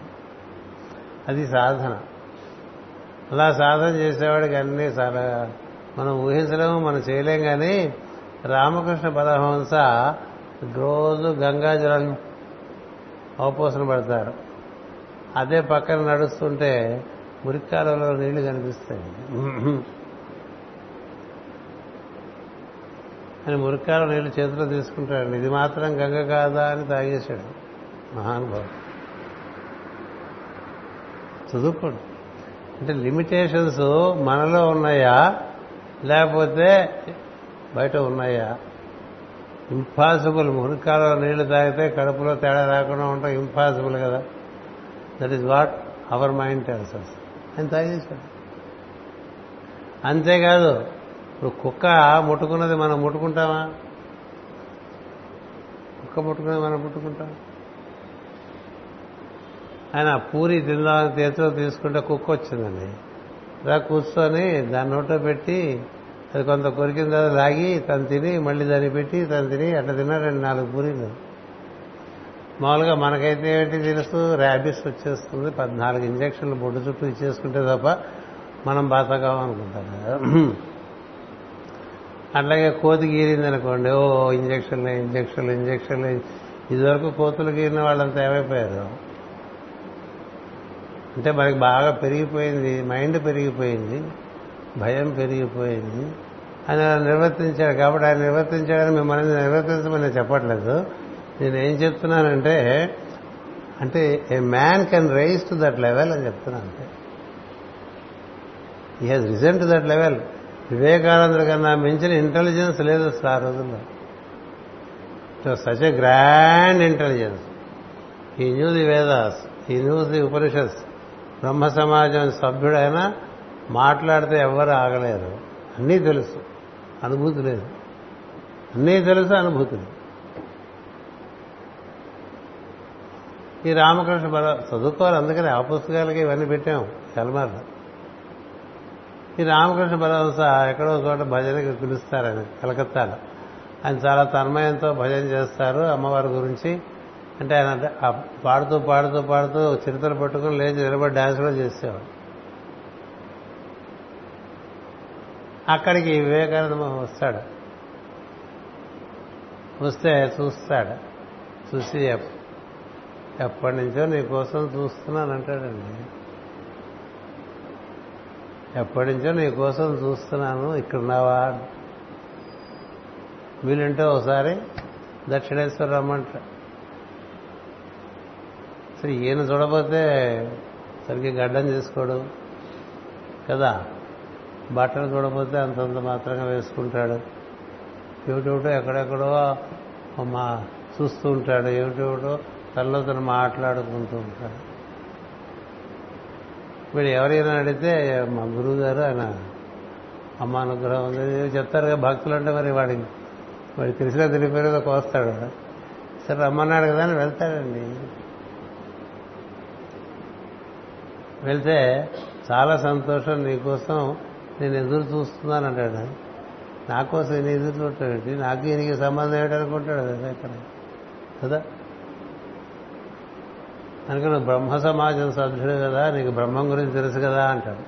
అది సాధన. అలా సాధన చేసేవాడికి అన్నీ చాలా మనం ఊహించలేము, మనం చేయలేం. కానీ రామకృష్ణ పరమహంస రోజు గంగాజలం అవపోసన పడతారు. అదే పక్కన నడుస్తుంటే మురికాలలో నీళ్లు కనిపిస్తాయి అని మురికాల నీళ్లు చేతిలో తీసుకుంటాడు. ఇది మాత్రం గంగ కాదా అని తాగేశాడు మహానుభావుడు. చదువుకోండి. అంటే లిమిటేషన్స్ మనలో ఉన్నాయా లేకపోతే బయట ఉన్నాయా? ఇంపాసిబుల్. మురికాలలో నీళ్లు తాగితే కడుపులో తేడా రాకుండా ఉంటాం, ఇంపాసిబుల్ కదా. That is what our mind tells us. ఆయన తాగేశాడు. అంతేకాదు, ఇప్పుడు కుక్క ముట్టుకున్నది మనం ముట్టుకుంటామా? కుక్క ముట్టుకున్నది మనం ముట్టుకుంటామా? ఆయన పూరి తిందామని చేతిలో తీసుకుంటే కుక్క వచ్చిందండి. ఇలా కూర్చొని దాని నోట్లో పెట్టి అది కొంత కొరికిన తర్వాత లాగి తను తిని మళ్ళీ దాన్ని పెట్టి తను తిని అట్లా తిన్నారండి 4 పూరీలు. మామూలుగా మనకైతే ఏంటి తెలుసు, ర్యాబిస్ వచ్చేస్తుంది, 14 ఇంజక్షన్లు బొడ్డు చుట్టూ ఇచ్చేసుకుంటే తప్ప మనం బాతకాం అనుకుంటాం కదా. అట్లాగే కోతి గీరింది అనుకోండి, ఓ ఇంజక్షన్లు. ఇదివరకు కోతులు గీరిన వాళ్ళంతా ఏమైపోయారు అంటే మనకి బాగా పెరిగిపోయింది, మైండ్ పెరిగిపోయింది, భయం పెరిగిపోయింది అని నిర్వర్తించాడు. కాబట్టి ఆయన నిర్వర్తించాడని మిమ్మల్ని నిర్వర్తించమని నేను చెప్పట్లేదు. నేనేం చెప్తున్నానంటే, a man can rise to that level అని చెప్తున్నాను. అంటే he has risen to that level. వివేకానందుడి కన్నా మించిన ఇంటెలిజెన్స్ లేదు అసలు ఆ రోజుల్లో. Such a grand intelligence. He knew the Vedas, he knew the Upanishads. బ్రహ్మ సమాజం సభ్యుడైనా మాట్లాడితే ఎవరు ఆగలేరు. అన్నీ తెలుసు, అనుభూతి లేదు. ఈ రామకృష్ణ చదువుకోవాలి. అందుకని ఆ పుస్తకాలకి ఇవన్నీ పెట్టాము కలమారు. ఈ రామకృష్ణ పరమహంస ఎక్కడో చోట భజనకి పిలుస్తారు ఆయన కలకత్తాలో. ఆయన చాలా తన్మయంతో భజన చేస్తారు అమ్మవారి గురించి. అంటే ఆయన పాడుతూ పాడుతూ పాడుతూ చిరుతలు పట్టుకుని లేచి నిలబడి డాన్స్ కూడా చేసేవాడు. అక్కడికి వివేకానంద వస్తాడు. వస్తే చూసి ఎప్పటి నుంచో నీకోసం చూస్తున్నానంటాడండి. ఇక్కడున్నావా? వీలుంటే ఒకసారి దక్షిణేశ్వర రమ్మంట. సరే, ఈయన చూడబోతే సరిగ్గా గడ్డం చేసుకోడు కదా, బట్టలు చూడబోతే అంతంత మాత్రంగా వేసుకుంటాడు. ఏమిటో ఎక్కడెక్కడో మా చూస్తూ ఉంటాడు, ఏమిటో తనలో తను మాట్లాడుకుంటూ ఉంటాడు. వీడు ఎవరైనా అడిగితే మా గురువు గారు ఆయన అమ్మ అనుగ్రహం ఉంది చెప్తారు కదా భక్తులు అంటే, మరి వాడికి తెలిసిన తెలియదు కోస్తాడు. సరే రమ్మన్నాడు కదా అని వెళ్తాడండి. వెళ్తే చాలా సంతోషం, నీకోసం నేను ఎదురు చూస్తున్నాను అంటాడు. నా కోసం ఈయన ఎదురు చూడటేంటి, నాకు ఈయనకి సంబంధం ఏమిటనుకుంటాడు కదా ఇక్కడ కదా. కనుక నువ్వు బ్రహ్మ సమాజం సభ్యుడు కదా, నీకు బ్రహ్మం గురించి తెలుసు కదా అంటాడు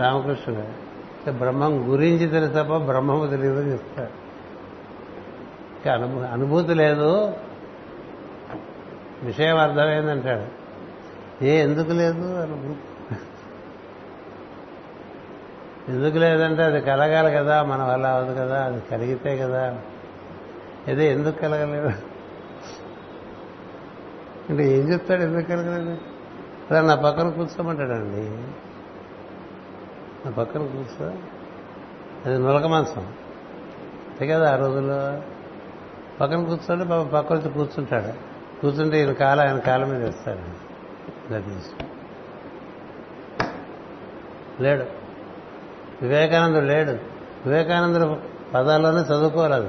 రామకృష్ణుడు. బ్రహ్మం గురించి తెలుసు తప్ప బ్రహ్మము తెలియదు అని చెప్తాడు. అనుభూతి లేదు, విషయం అర్థమైందంటాడు. ఎందుకు లేదు అనుభూతి? ఎందుకు లేదంటే అది కలగాలి కదా, మనం అలా అవ్వదు కదా, అది కలిగితే కదా. అదే ఎందుకు కలగలేదు అంటే ఏం చెప్తాడు, ఎందుకు కలగలేదు? అలా నా పక్కన కూర్చోమంటాడండి. నా పక్కన కూర్చో, అది నులక మంచం అంతే కదా ఆ రోజుల్లో. పక్కన కూర్చోండి, పక్కన వచ్చి కూర్చుంటాడు. కూర్చుంటే ఆయన కాళ్ళ మీద వేస్తాడు. లేడు వివేకానందుడు, లేడు వివేకానందుడు పదాల్లోనే చదువుకోలేదు.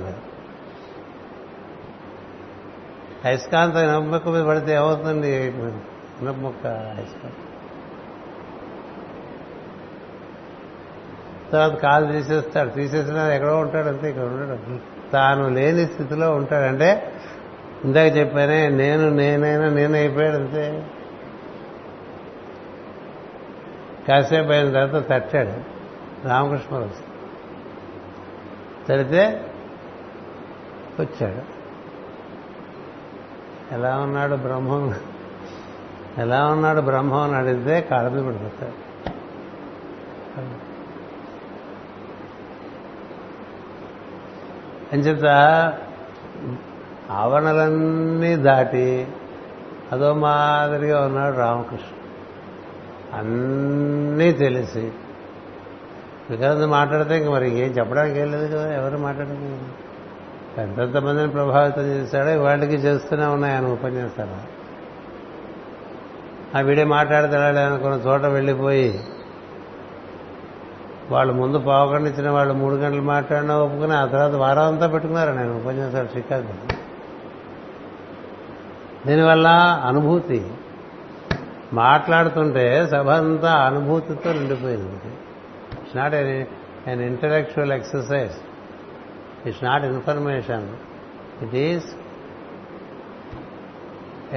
అయస్కాంతం నమ్మక మీద పడితే ఏమవుతుంది? నమ్మక అయస్కాంతం తర్వాత కాలు తీసేస్తాడు. తీసేసినా ఎక్కడో ఉంటాడు అంతే, ఇక్కడ ఉంటాడు. తాను లేని స్థితిలో ఉంటాడంటే ఇందాక చెప్పానే నేనైపోయాడు అంతే. కాసేపు అయిన తర్వాత తట్టాడు రామకృష్ణ, తడితే వచ్చాడు. ఎలా ఉన్నాడు బ్రహ్మం అని అడిగితే కాళ్ళ పడిపోతాడు. అంచేత ఆవరణలన్నీ దాటి అదో మాదిరిగా ఉన్నాడు రామకృష్ణ. అన్నీ తెలిసి వికాసం మాట్లాడితే ఇంక మరి ఏం చెప్పడానికి ఏం లేదు కదా, ఎవరు మాట్లాడలేదు. ఎంతమందిని ప్రభావితం చేశాడో వాటికి చేస్తూనే ఉన్నాయి ఆయన ఉపన్యాసాలు. ఆ వీడే మాట్లాడతాడు అనుకున్న చోట వెళ్ళిపోయి వాళ్ళు ముందు పావుగంట ఇచ్చిన వాళ్ళు 3 గంటలు మాట్లాడినా ఒప్పుకుని ఆ తర్వాత వారం అంతా పెట్టుకున్నారు నేను ఉపన్యాసాలు చికాగో. దీనివల్ల అనుభూతి మాట్లాడుతుంటే సభ అంతా అనుభూతితో నిండిపోయింది. It's not an intellectual exercise, it's not information, it is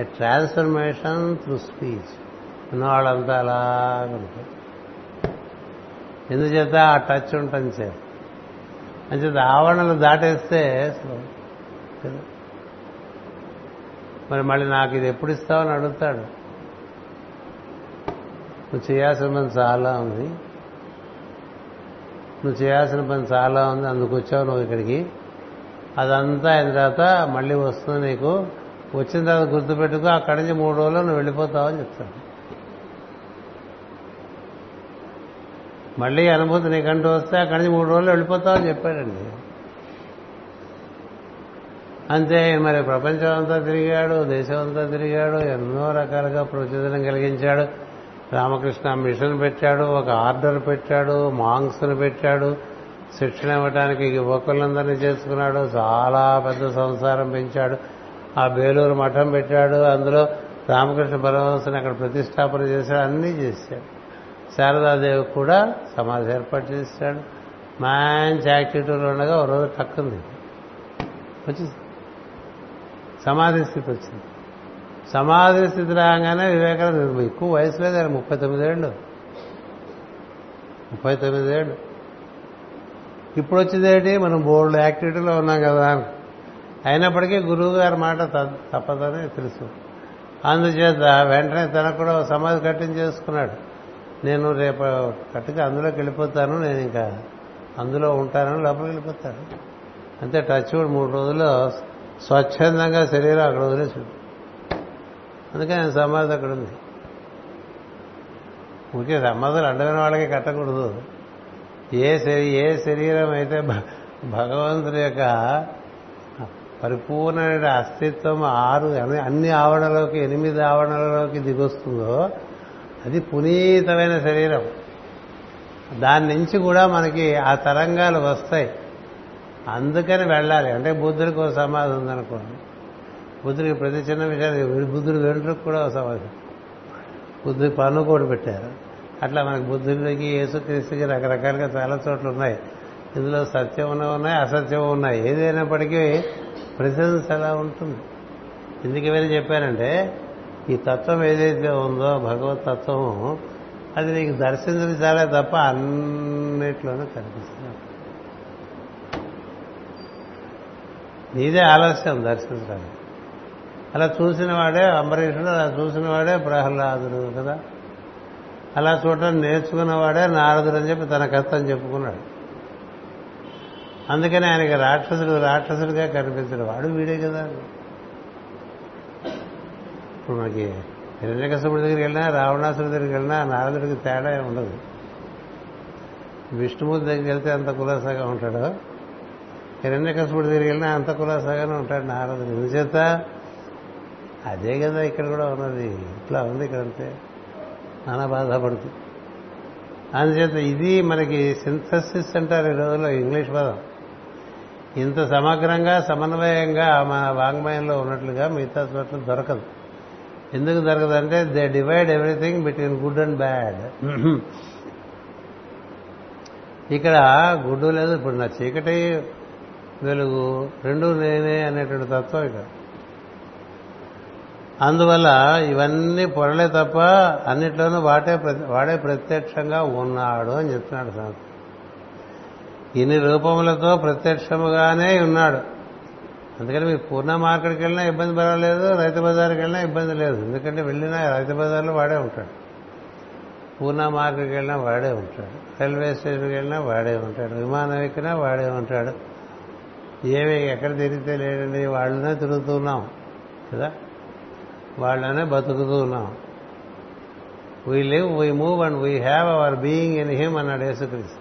a transformation through speech. ఉన్నవాళ్ళంతా అలాగ ఉంటుంది. ఎందుచేత ఆ టచ్ ఉంటుంది చేత. అంచేత ఆవరణలు దాటేస్తే మరి మళ్ళీ నాకు ఇది ఎప్పుడు ఇస్తావని అడుగుతాడు. నువ్వు చేయాల్సిన పని చాలా ఉంది అందుకు వచ్చావు నువ్వు ఇక్కడికి. అదంతా అయిన తర్వాత మళ్ళీ వస్తుంది నీకు, వచ్చిన తర్వాత గుర్తుపెట్టుకో, అక్కడి నుంచి 3 రోజుల్లో నువ్వు వెళ్ళిపోతావని చెప్తాను. మళ్ళీ అనుభూతి నీకంటూ వస్తే అక్కడి నుంచి 3 రోజులు వెళ్ళిపోతావని చెప్పాడండి. అంతే. మరి ప్రపంచం అంతా తిరిగాడు, దేశం అంతా తిరిగాడు, ఎన్నో రకాలుగా ప్రచోదనం కలిగించాడు. రామకృష్ణ మిషన్ పెట్టాడు, ఒక ఆర్డర్ పెట్టాడు, మాంగ్స్ను పెట్టాడు, శిక్షణ ఇవ్వడానికి యువకులందరినీ చేసుకున్నాడు, చాలా పెద్ద సంసారం పెంచాడు. ఆ బేలూరు మఠం పెట్టాడు, అందులో రామకృష్ణ పరమహంసని అక్కడ ప్రతిష్టాపన చేశాడు, అన్నీ చేశాడు. శారదాదేవి కూడా సమాధి ఏర్పాటు చేశాడు. మంచి యాక్టివిటీలో ఉండగా ఒక రోజు టక్కుంది వచ్చింది సమాధి స్థితి. వచ్చింది సమాధి స్థితి. రాగానే వివేకానంద ఎక్కువ వయసులో కానీ 39 ఏళ్ళు. ఇప్పుడు వచ్చిందేంటి, మనం బోల్డ్ యాక్టివిటీలో ఉన్నాం కదా. అయినప్పటికీ గురువు గారి మాట తప్పదని తెలుసు. అందుచేత వెంటనే తనకు కూడా సమాధి కట్టించేసుకున్నాడు. నేను రేపు కట్టుగా అందులోకి వెళ్ళిపోతాను, నేను ఇంకా అందులో ఉంటానని లోపలికి వెళ్ళిపోతాను అంతే. టచ్ కూడా 3 రోజుల్లో స్వచ్ఛందంగా శరీరం అక్కడ వదిలేసి, అందుకని సమాధి అక్కడ ఉంది. ఊరికే సమాధులు అడ్డమైన వాళ్ళకి కట్టకూడదు. ఏ శరీరం అయితే భగవంతుడి యొక్క పరిపూర్ణమైన అస్తిత్వం అన్ని ఆవరణలోకి 8 ఆవరణలోకి దిగొస్తుందో అది పునీతమైన శరీరం. దాని నుంచి కూడా మనకి ఆ తరంగాలు వస్తాయి, అందుకని వెళ్ళాలి. అంటే బుద్ధుడికి ఒక సమాధి ఉందనుకోండి, బుద్ధుడికి ప్రతి చిన్న విషయాలు బుద్ధుడు వెంట్రుకు కూడా ఒక సమాధి, బుద్ధుడికి పన్ను కూడా పెట్టారు. అట్లా మనకి బుద్ధుడికి యేసుక్రీస్తుకి రకరకాలుగా చాలా చోట్లు ఉన్నాయి. ఇందులో సత్యమున ఉన్నాయి, అసత్యము ఉన్నాయి. ఏదైనప్పటికీ ప్రెసెన్స్ అలా ఉంటుంది. ఎందుకు ఇవన్నీ చెప్పానంటే ఈ తత్వం ఏదైతే ఉందో భగవత్ తత్వము అది నీకు దర్శించాలే తప్ప అన్నిట్లోనూ కనిపిస్తుంది. నీదే ఆలస్యం దర్శించాలి. అలా చూసినవాడే అంబరీషుడు, అలా చూసినవాడే ప్రహ్లాదుడు కదా. అలా చూడటం నేర్చుకున్నవాడే నారదుడు అని చెప్పి తన కథ అని చెప్పుకున్నాడు. అందుకని ఆయనకి రాక్షసుడిగా కనిపించిన వాడు వీడే కదా. ఇప్పుడు మనకి హిరణ్యకశిపుడి దగ్గరికి వెళ్ళినా, రావణాసుడి దగ్గరికి వెళ్ళినా నారదుడికి తేడా ఉండదు. విష్ణుమూర్తి దగ్గరికి వెళ్తే అంత కులాసాగా ఉంటాడు, హిరణ్యకశిపుడి దగ్గరికి వెళ్ళినా అంత కులాసాగానే ఉంటాడు నారదుడు. ఎందుచేత అదే కదా ఇక్కడ కూడా ఉన్నది, ఇట్లా ఉంది ఇక్కడ, అంతే నానా బాధపడుతుంది. అందుచేత ఇది మనకి సింథసిస్ అంటారు ఈ రోజుల్లో ఇంగ్లీష్ పదం. ఇంత సమగ్రంగా సమన్వయంగా మన వాంగ్మయంలో ఉన్నట్లుగా మిగతా చోట్ల దొరకదు. ఎందుకు దొరకదంటే they divide everything between good and bad. ఇక్కడ గుడ్ లేదు. ఇప్పుడు నా చీకటి వెలుగు రెండు నేనే అనేటువంటి తత్వం ఇక్కడ. అందువల్ల ఇవన్నీ పొరలే తప్ప అన్నిట్లోనూ వాడే ప్రత్యక్షంగా ఉన్నాడు అని చెప్తున్నాడు శాస్త్రం. ఇన్ని రూపములతో ప్రత్యక్షముగానే ఉన్నాడు. అందుకని మీరు పూర్ణ మార్కెట్కి వెళ్ళినా ఇబ్బంది పర్వాలేదు, రైతు బజార్కి వెళ్ళినా ఇబ్బంది లేదు. ఎందుకంటే వెళ్ళినా రైతు బజార్లో వాడే ఉంటాడు, పూర్ణ మార్కెట్కి వెళ్ళినా వాడే ఉంటాడు, రైల్వే స్టేషన్కి వెళ్ళినా వాడే ఉంటాడు, విమానం ఎక్కినా వాడే ఉంటాడు. ఏమి ఎక్కడ తిరిగితే లేదండి, వాళ్ళనే తిరుగుతున్నాం కదా, వాళ్ళనే బతుకుతూ ఉన్నాం. We live, we move and we have our being in him అన్నాడు యేసుక్రీస్తు.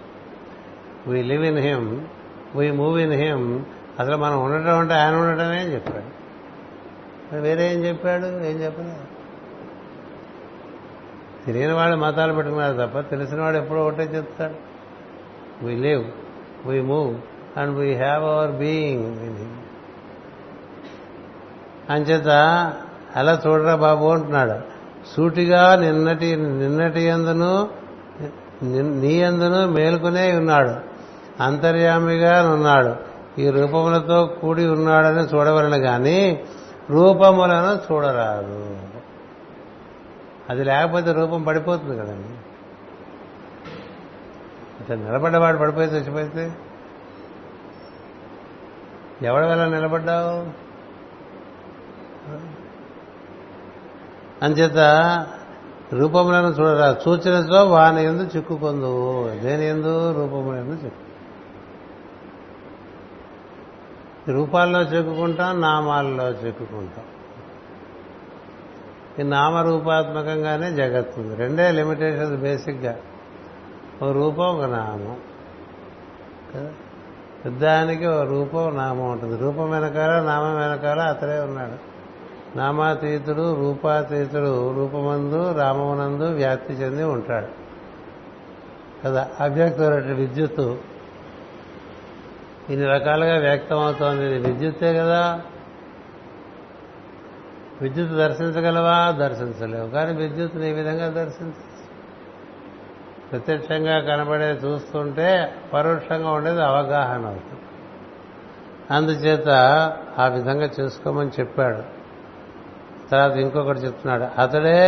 We live in him, we move in him. అసలు మనం ఉండటం అంటే ఆయన ఉండటమే అని చెప్పాడు. వేరే ఏం చెప్పాడు? ఏం చెప్పలేదు. తెలియని వాళ్ళు మతాలు పెట్టుకున్నారు తప్ప తెలిసిన వాడు ఎప్పుడో ఒకటే చెప్తాడు. We live, we move and we have our being in him. అంచేత అలా చూడరా బాబు అంటున్నాడు. సూటిగా నిన్నటి యందును నీ యందును మేల్కొనే ఉన్నాడు, అంతర్యామిగా ఉన్నాడు, ఈ రూపములతో కూడి ఉన్నాడని చూడవలను కానీ రూపములను చూడరాదు. అది లేకపోతే రూపం పడిపోతుంది కదండి. అంటే నిలబడ్డవాడు పడిపోయి చచ్చిపోతే ఎవడి వల్ల నిలబడ్డావు? అంచేత రూపములను చూడరా, చూచినతో వాని యందు చిక్కుకొందువు. దేని యందు? రూపముల యందు చిక్కు. రూపాల్లో చిక్కుకుంటాం, నామాల్లో చిక్కుకుంటాం. ఈ నామరూపాత్మకంగానే జగత్తుంది. రెండే లిమిటేషన్స్ బేసిక్గా, ఒక రూపం ఒక నామం కదా. యుద్ధానికి ఒక రూపం నామం ఉంటుంది. రూపం వెనకాల నామం వెనకాల అతడే ఉన్నాడు. నామాతీతుడు రూపాతీతుడు రూపమందు రామమునందు వ్యాప్తి చెంది ఉంటాడు కదా. అవ్యక్తమైన విద్యుత్తు ఇన్ని రకాలుగా వ్యక్తం అవుతోంది. ఇది విద్యుత్తే కదా. విద్యుత్ దర్శించగలవా? దర్శించలేవు. కానీ విద్యుత్ని ఈ విధంగా దర్శించ ప్రత్యక్షంగా కనబడే చూస్తుంటే పరోక్షంగా ఉండేది అవగాహన అవుతుంది. అందుచేత ఆ విధంగా చేసుకోమని చెప్పాడు. తర్వాత ఇంకొకటి చెప్తున్నాడు, అతడే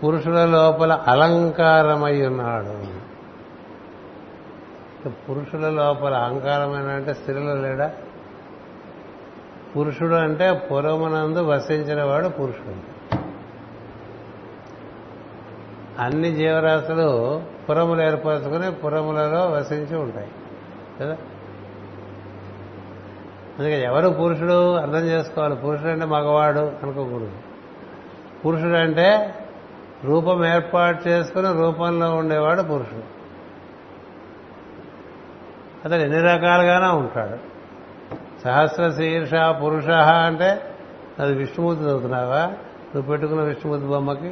పురుషుల లోపల అలంకారమై ఉన్నాడు. పురుషుల లోపల అహంకారమైన అంటే స్త్రీలో లేడా? పురుషుడు అంటే పురమునందు వసించిన వాడు పురుషుడు. అన్ని జీవరాశులు పురములు ఏర్పరచుకుని పురములలో వసించి ఉంటాయి కదా. అందుకే ఎవరు పురుషుడు అర్థం చేసుకోవాలి. పురుషుడు అంటే మగవాడు అనుకోకూడదు. పురుషుడు అంటే రూపం ఏర్పాటు చేసుకుని రూపంలో ఉండేవాడు పురుషుడు. అతడు ఎన్ని రకాలుగానే ఉంటాడు. సహస్రశీర్ష పురుష అంటే అది విష్ణుమూర్తి చదువుతున్నావా? నువ్వు పెట్టుకున్న విష్ణుమూర్తి బొమ్మకి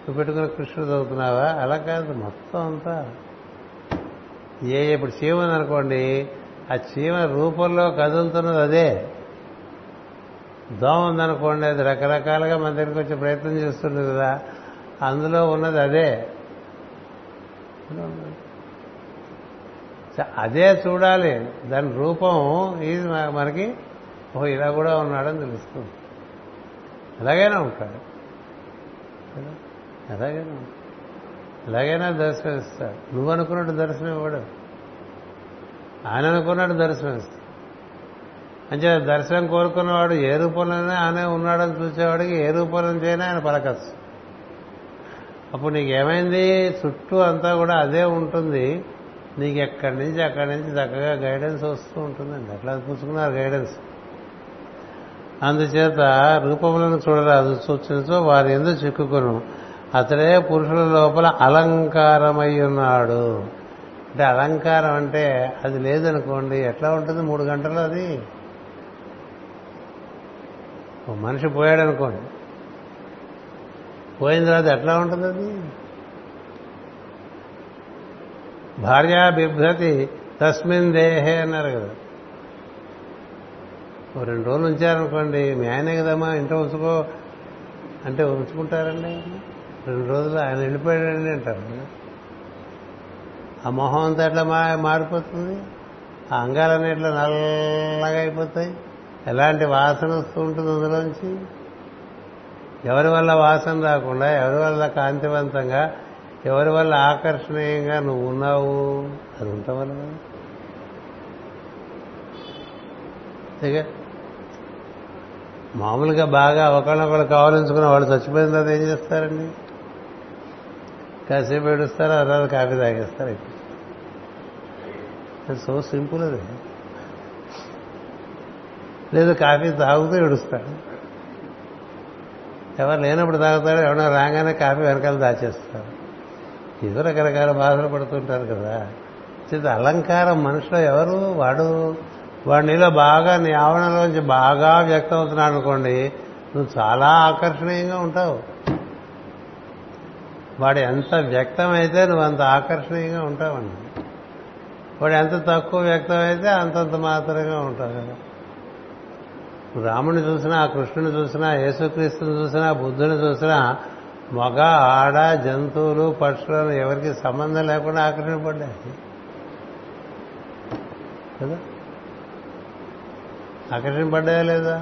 నువ్వు పెట్టుకున్న కృష్ణుడు చదువుతున్నావా? అలా కాదు. మొత్తం అంతా ఇప్పుడు చీమని అనుకోండి, ఆ చీమ రూపంలో కదులుతున్నది అదే. దోమ ఉందనుకోండి, అది రకరకాలుగా మన దగ్గరికి వచ్చే ప్రయత్నం చేస్తుంది కదా, అందులో ఉన్నది అదే. అదే చూడాలి. దాని రూపం ఇది మనకి ఇలా కూడా ఉన్నాడని తెలుస్తుంది. ఎలాగైనా ఉంటాడు, ఎలాగైనా దర్శనం ఇస్తాడు. నువ్వు అనుకున్నట్టు దర్శనం ఇవ్వడు, ఆయన అనుకున్నట్టు దర్శనం ఇస్తాడు. అంటే దర్శనం కోరుకున్నవాడు ఏ రూపంలోనే ఆయన ఉన్నాడని చూసేవాడికి ఏ రూపంలోనైనా ఆయన పలకచ్చు. అప్పుడు నీకేమైంది? చుట్టూ అంతా కూడా అదే ఉంటుంది. నీకు అక్కడి నుంచి చక్కగా గైడెన్స్ వస్తూ ఉంటుందండి. అట్లా పుచ్చుకున్నారు గైడెన్స్. అందుచేత రూపములను చూడరాదు, సూచించో వారి ఎందు చిక్కుకును. అతడే పురుషుల లోపల అలంకారమై ఉన్నాడు. అంటే అలంకారం అంటే అది లేదనుకోండి ఎట్లా ఉంటుంది? 3 గంటలు అది. ఓ మనిషి పోయాడనుకోండి, పోయిన తర్వాత ఎట్లా ఉంటుంది అది? భార్యా బిభ్రతి తస్మిన్ దేహే అన్నారు కదా. 2 రోజులు ఉంచారనుకోండి, మీ ఆయనే కదమ్మా ఇంట్లో ఉంచుకో అంటే ఉంచుకుంటారండి. 2 రోజులు ఆయన వెళ్ళిపోయాడండి అంటారు. ఆ మొహం అంతా ఎట్లా మారిపోతుంది, ఆ అంగాలన్నీ ఎట్లా నల్లగా అయిపోతాయి, ఎలాంటి వాసన వస్తూ ఉంటుంది అందులోంచి. ఎవరి వల్ల వాసన రాకుండా, ఎవరి వల్ల కాంతివంతంగా, ఎవరి వల్ల ఆకర్షణీయంగా నువ్వు ఉన్నావు, అది ఉంటావు అంతేగా. మామూలుగా బాగా ఒకళ్ళొకళ్ళు కావాలించుకున్న వాళ్ళు చచ్చిపోయిన తర్వాత ఏం చేస్తారండి? కాసేపు ఏడుస్తారు, ఆ తర్వాత కాఫీ తాగేస్తారు. ఇప్పుడు సో సింపుల్ అది. లేదు కాఫీ తాగుతూ ఏడుస్తాడు, ఎవరు లేనప్పుడు తాగుతాడు, ఎవరో రాగానే కాఫీ వెనకాల దాచేస్తారు. ఏదో రకరకాల బాధలు పడుతుంటారు కదా. అలంకారం మనిషిలో ఎవరు వాడు నీలో బాగా, నీ ఆవరణలోంచి బాగా వ్యక్తం అవుతున్నాడు అనుకోండి, నువ్వు చాలా ఆకర్షణీయంగా ఉంటావు. వాడు ఎంత వ్యక్తమైతే నువ్వు అంత ఆకర్షణీయంగా ఉంటావండి. వాడు ఎంత తక్కువ వ్యక్తమైతే అంతంత మాత్రంగా ఉంటావు కదా. రాముడిని చూసినా, కృష్ణుని చూసినా, యేసుక్రీస్తుని చూసినా, బుద్ధుని చూసినా, మగ ఆడ జంతువులు పక్షులను ఎవరికి సంబంధం లేకుండా ఆకర్షింపడ్డాయి కదా. ఆకర్షింపడ్డాయా లేదా?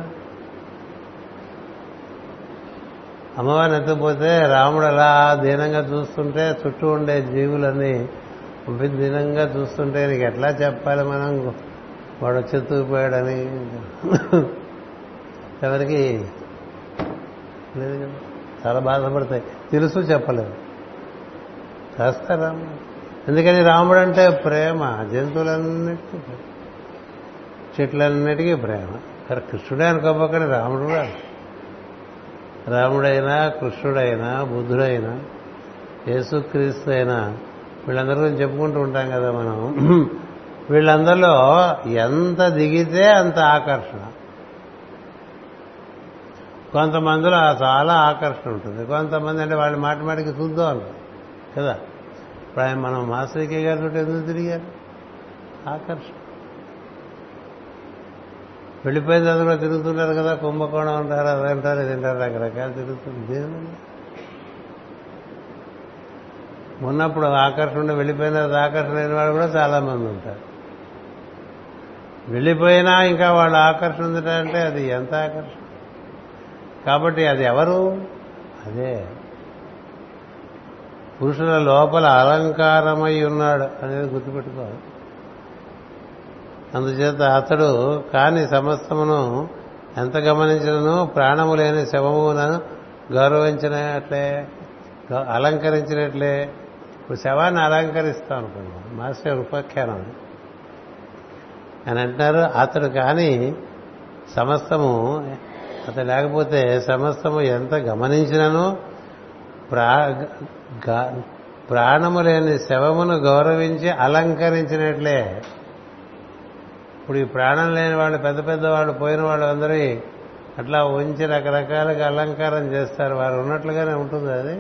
అమ్మవారిని ఎత్తుపోతే రాముడు అలా దీనంగా చూస్తుంటే, చుట్టూ ఉండే జీవులన్నీ దీనంగా చూస్తుంటే నీకు ఎట్లా చెప్పాలి మనం వాడు చెత్తుకుపోయాడని? ఎవరికి లేదు కదా, చాలా బాధపడతాయి, తెలుసు చెప్పలేదు కాస్త రాముడు. ఎందుకని? రాముడు అంటే ప్రేమ, జంతువులన్నిటికీ ప్రేమ, చెట్లన్నిటికీ ప్రేమ. మరి కృష్ణుడే అనుకోపోకండి, రాముడు కూడా. రాముడైనా, కృష్ణుడైనా, బుద్ధుడైనా, యేసుక్రీస్తు అయినా, వీళ్ళందరి గురించి చెప్పుకుంటూ ఉంటాం కదా మనం. వీళ్ళందరిలో ఎంత దిగితే అంత ఆకర్షణ. కొంతమందిలో చాలా ఆకర్షణ ఉంటుంది, కొంతమంది అంటే వాళ్ళు మాటిమాటికి చూద్దాం కదా. ఇప్పుడు ఆయన మనం మాస్టర్కే గారితో ఎందుకు తిరిగారు? ఆకర్షణ. వెళ్ళిపోయిన తర్వాత కూడా తిరుగుతుంటారు కదా, కుంభకోణం అంటారు, అదంటారు, ఇదంటారు, రకరకాలు తిరుగుతుంది. ఉన్నప్పుడు ఆకర్షణ, వెళ్ళిపోయిన తర్వాత ఆకర్షణ లేని వాడు కూడా చాలామంది ఉంటారు. వెళ్ళిపోయినా ఇంకా వాళ్ళ ఆకర్షణ ఉందంటే అది ఎంత ఆకర్షణ. కాబట్టి అది ఎవరు? అదే పురుషుల లోపల అలంకారమై ఉన్నాడు అనేది గుర్తుపెట్టుకోవాలి. అందుచేత అతడు కాని సమస్తమును ఎంత గమనించినను ప్రాణము లేని శవములను గౌరవించినట్లే, అలంకరించినట్లే. ఇప్పుడు శవాన్ని అలంకరిస్తాం అనుకున్నాం, మాస్టర్ ఉపాఖ్యానం అని అంటున్నారు. అతడు కాని సమస్తము, అతడు లేకపోతే సమస్తము ఎంత గమనించినను ప్రాణము లేని శవమును గౌరవించి అలంకరించినట్లే. ఇప్పుడు ఈ ప్రాణం లేని వాళ్ళు పెద్ద పెద్ద వాళ్ళు పోయిన వాళ్ళు అందరూ అట్లా ఉంచి రకరకాలుగా అలంకారం చేస్తారు. వారు ఉన్నట్లుగానే ఉంటుంది అది.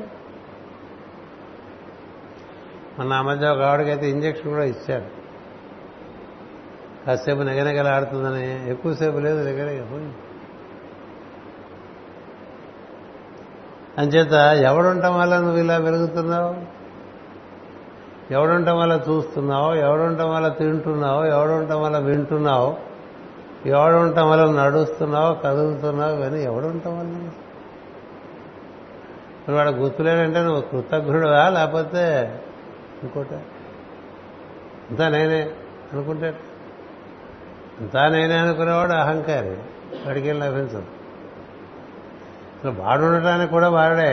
మన మధ్య ఒక ఆవిడకైతే ఇంజక్షన్ కూడా ఇచ్చారు, కాసేపు నెగనెగలు ఆడుతుందని. ఎక్కువసేపు లేదు నెగనెగపోయి, అంచేత ఎవడుంటాం వల్ల నువ్వు ఇలా వెలుగుతున్నావు, ఎవడుంటాం వల్ల చూస్తున్నావు, ఎవడుంటాం వల్ల తింటున్నావు, ఎవడుంటాం వల్ల వింటున్నావు, ఎవడుంటాం వల్ల నడుస్తున్నావు, కదులుతున్నావు, కానీ ఎవడుంటాం వల్ల నువ్వు వాడు గుర్తులేనంటే నువ్వు కృతజ్ఞుడువా లేకపోతే ఇంకోట అంతా నేనే అనుకుంటే. అంతా నేనే అనుకునేవాడు అహంకారి, వాడికి ఏం లభించదు. వాడు ఉండటానికి కూడా వాడే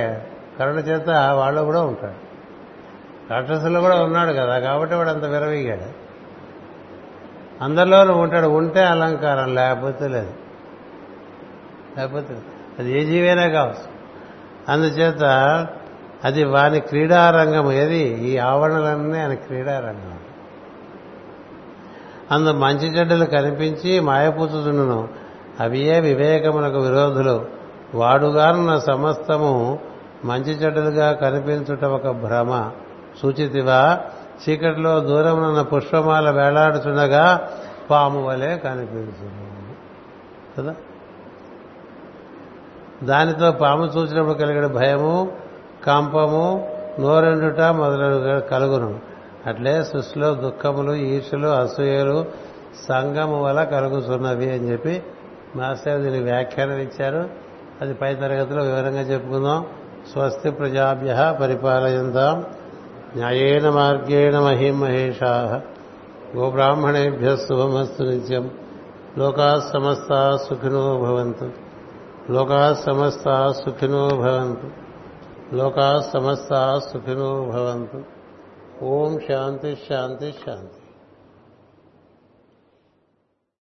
కరుణ చేత వాళ్ళు కూడా ఉంటాడు. రాక్షసులు కూడా ఉన్నాడు కదా, కాబట్టి వాడు అంత విరవీగాడు. అందరిలోనూ ఉంటాడు, ఉంటే అలంకారం, లేకపోతే లేదు, లేకపోతే అది ఏ జీవైనా కావచ్చు. అందుచేత అది వాని క్రీడారంగం. ఏది ఈ ఆవరణలన్నీ ఆయన క్రీడారంగం. అందు మంచి చెడ్డలు కనిపించి మాయపూచుచుండును, అవియే వివేకమునకు విరోధులు. వాడుగానున్న సమస్తము మంచి చెడ్డలుగా కనిపించుట ఒక భ్రమ. సూచితివా, చీకటిలో దూరమున్న పుష్పమాల వేలాడుచుండగా పాము వలె కనిపించును కదా. దానితో పాము చూసినప్పుడు కలిగిన భయము, కంపము, నోరెండుట మొదలైన కలుగును. అట్లే సృష్టిలో దుఃఖములు, ఈర్షలు, అసూయలు సంగము వల్ల కలుగుతున్నవి అని చెప్పి మాస్టర్ దీనికి వ్యాఖ్యానం ఇచ్చారు. అది పై తరగతిలో వివరంగా చెప్పుకుందాం. స్వస్తి ప్రజాభ్య పరిపాలయంతాం, న్యాయేన మార్గేణ మహిం మహేషాః. గోబ్రాహ్మణేభ్యః శుభమస్తు నిత్యం. లోకాః సమస్తాః సుఖినో భవంతు. లోకాః సమస్తాః సుఖినో భవంతు. లోకాః సమస్తాః సుఖినో భవంతు. ఓం శాంతి శాంతి శాంతి.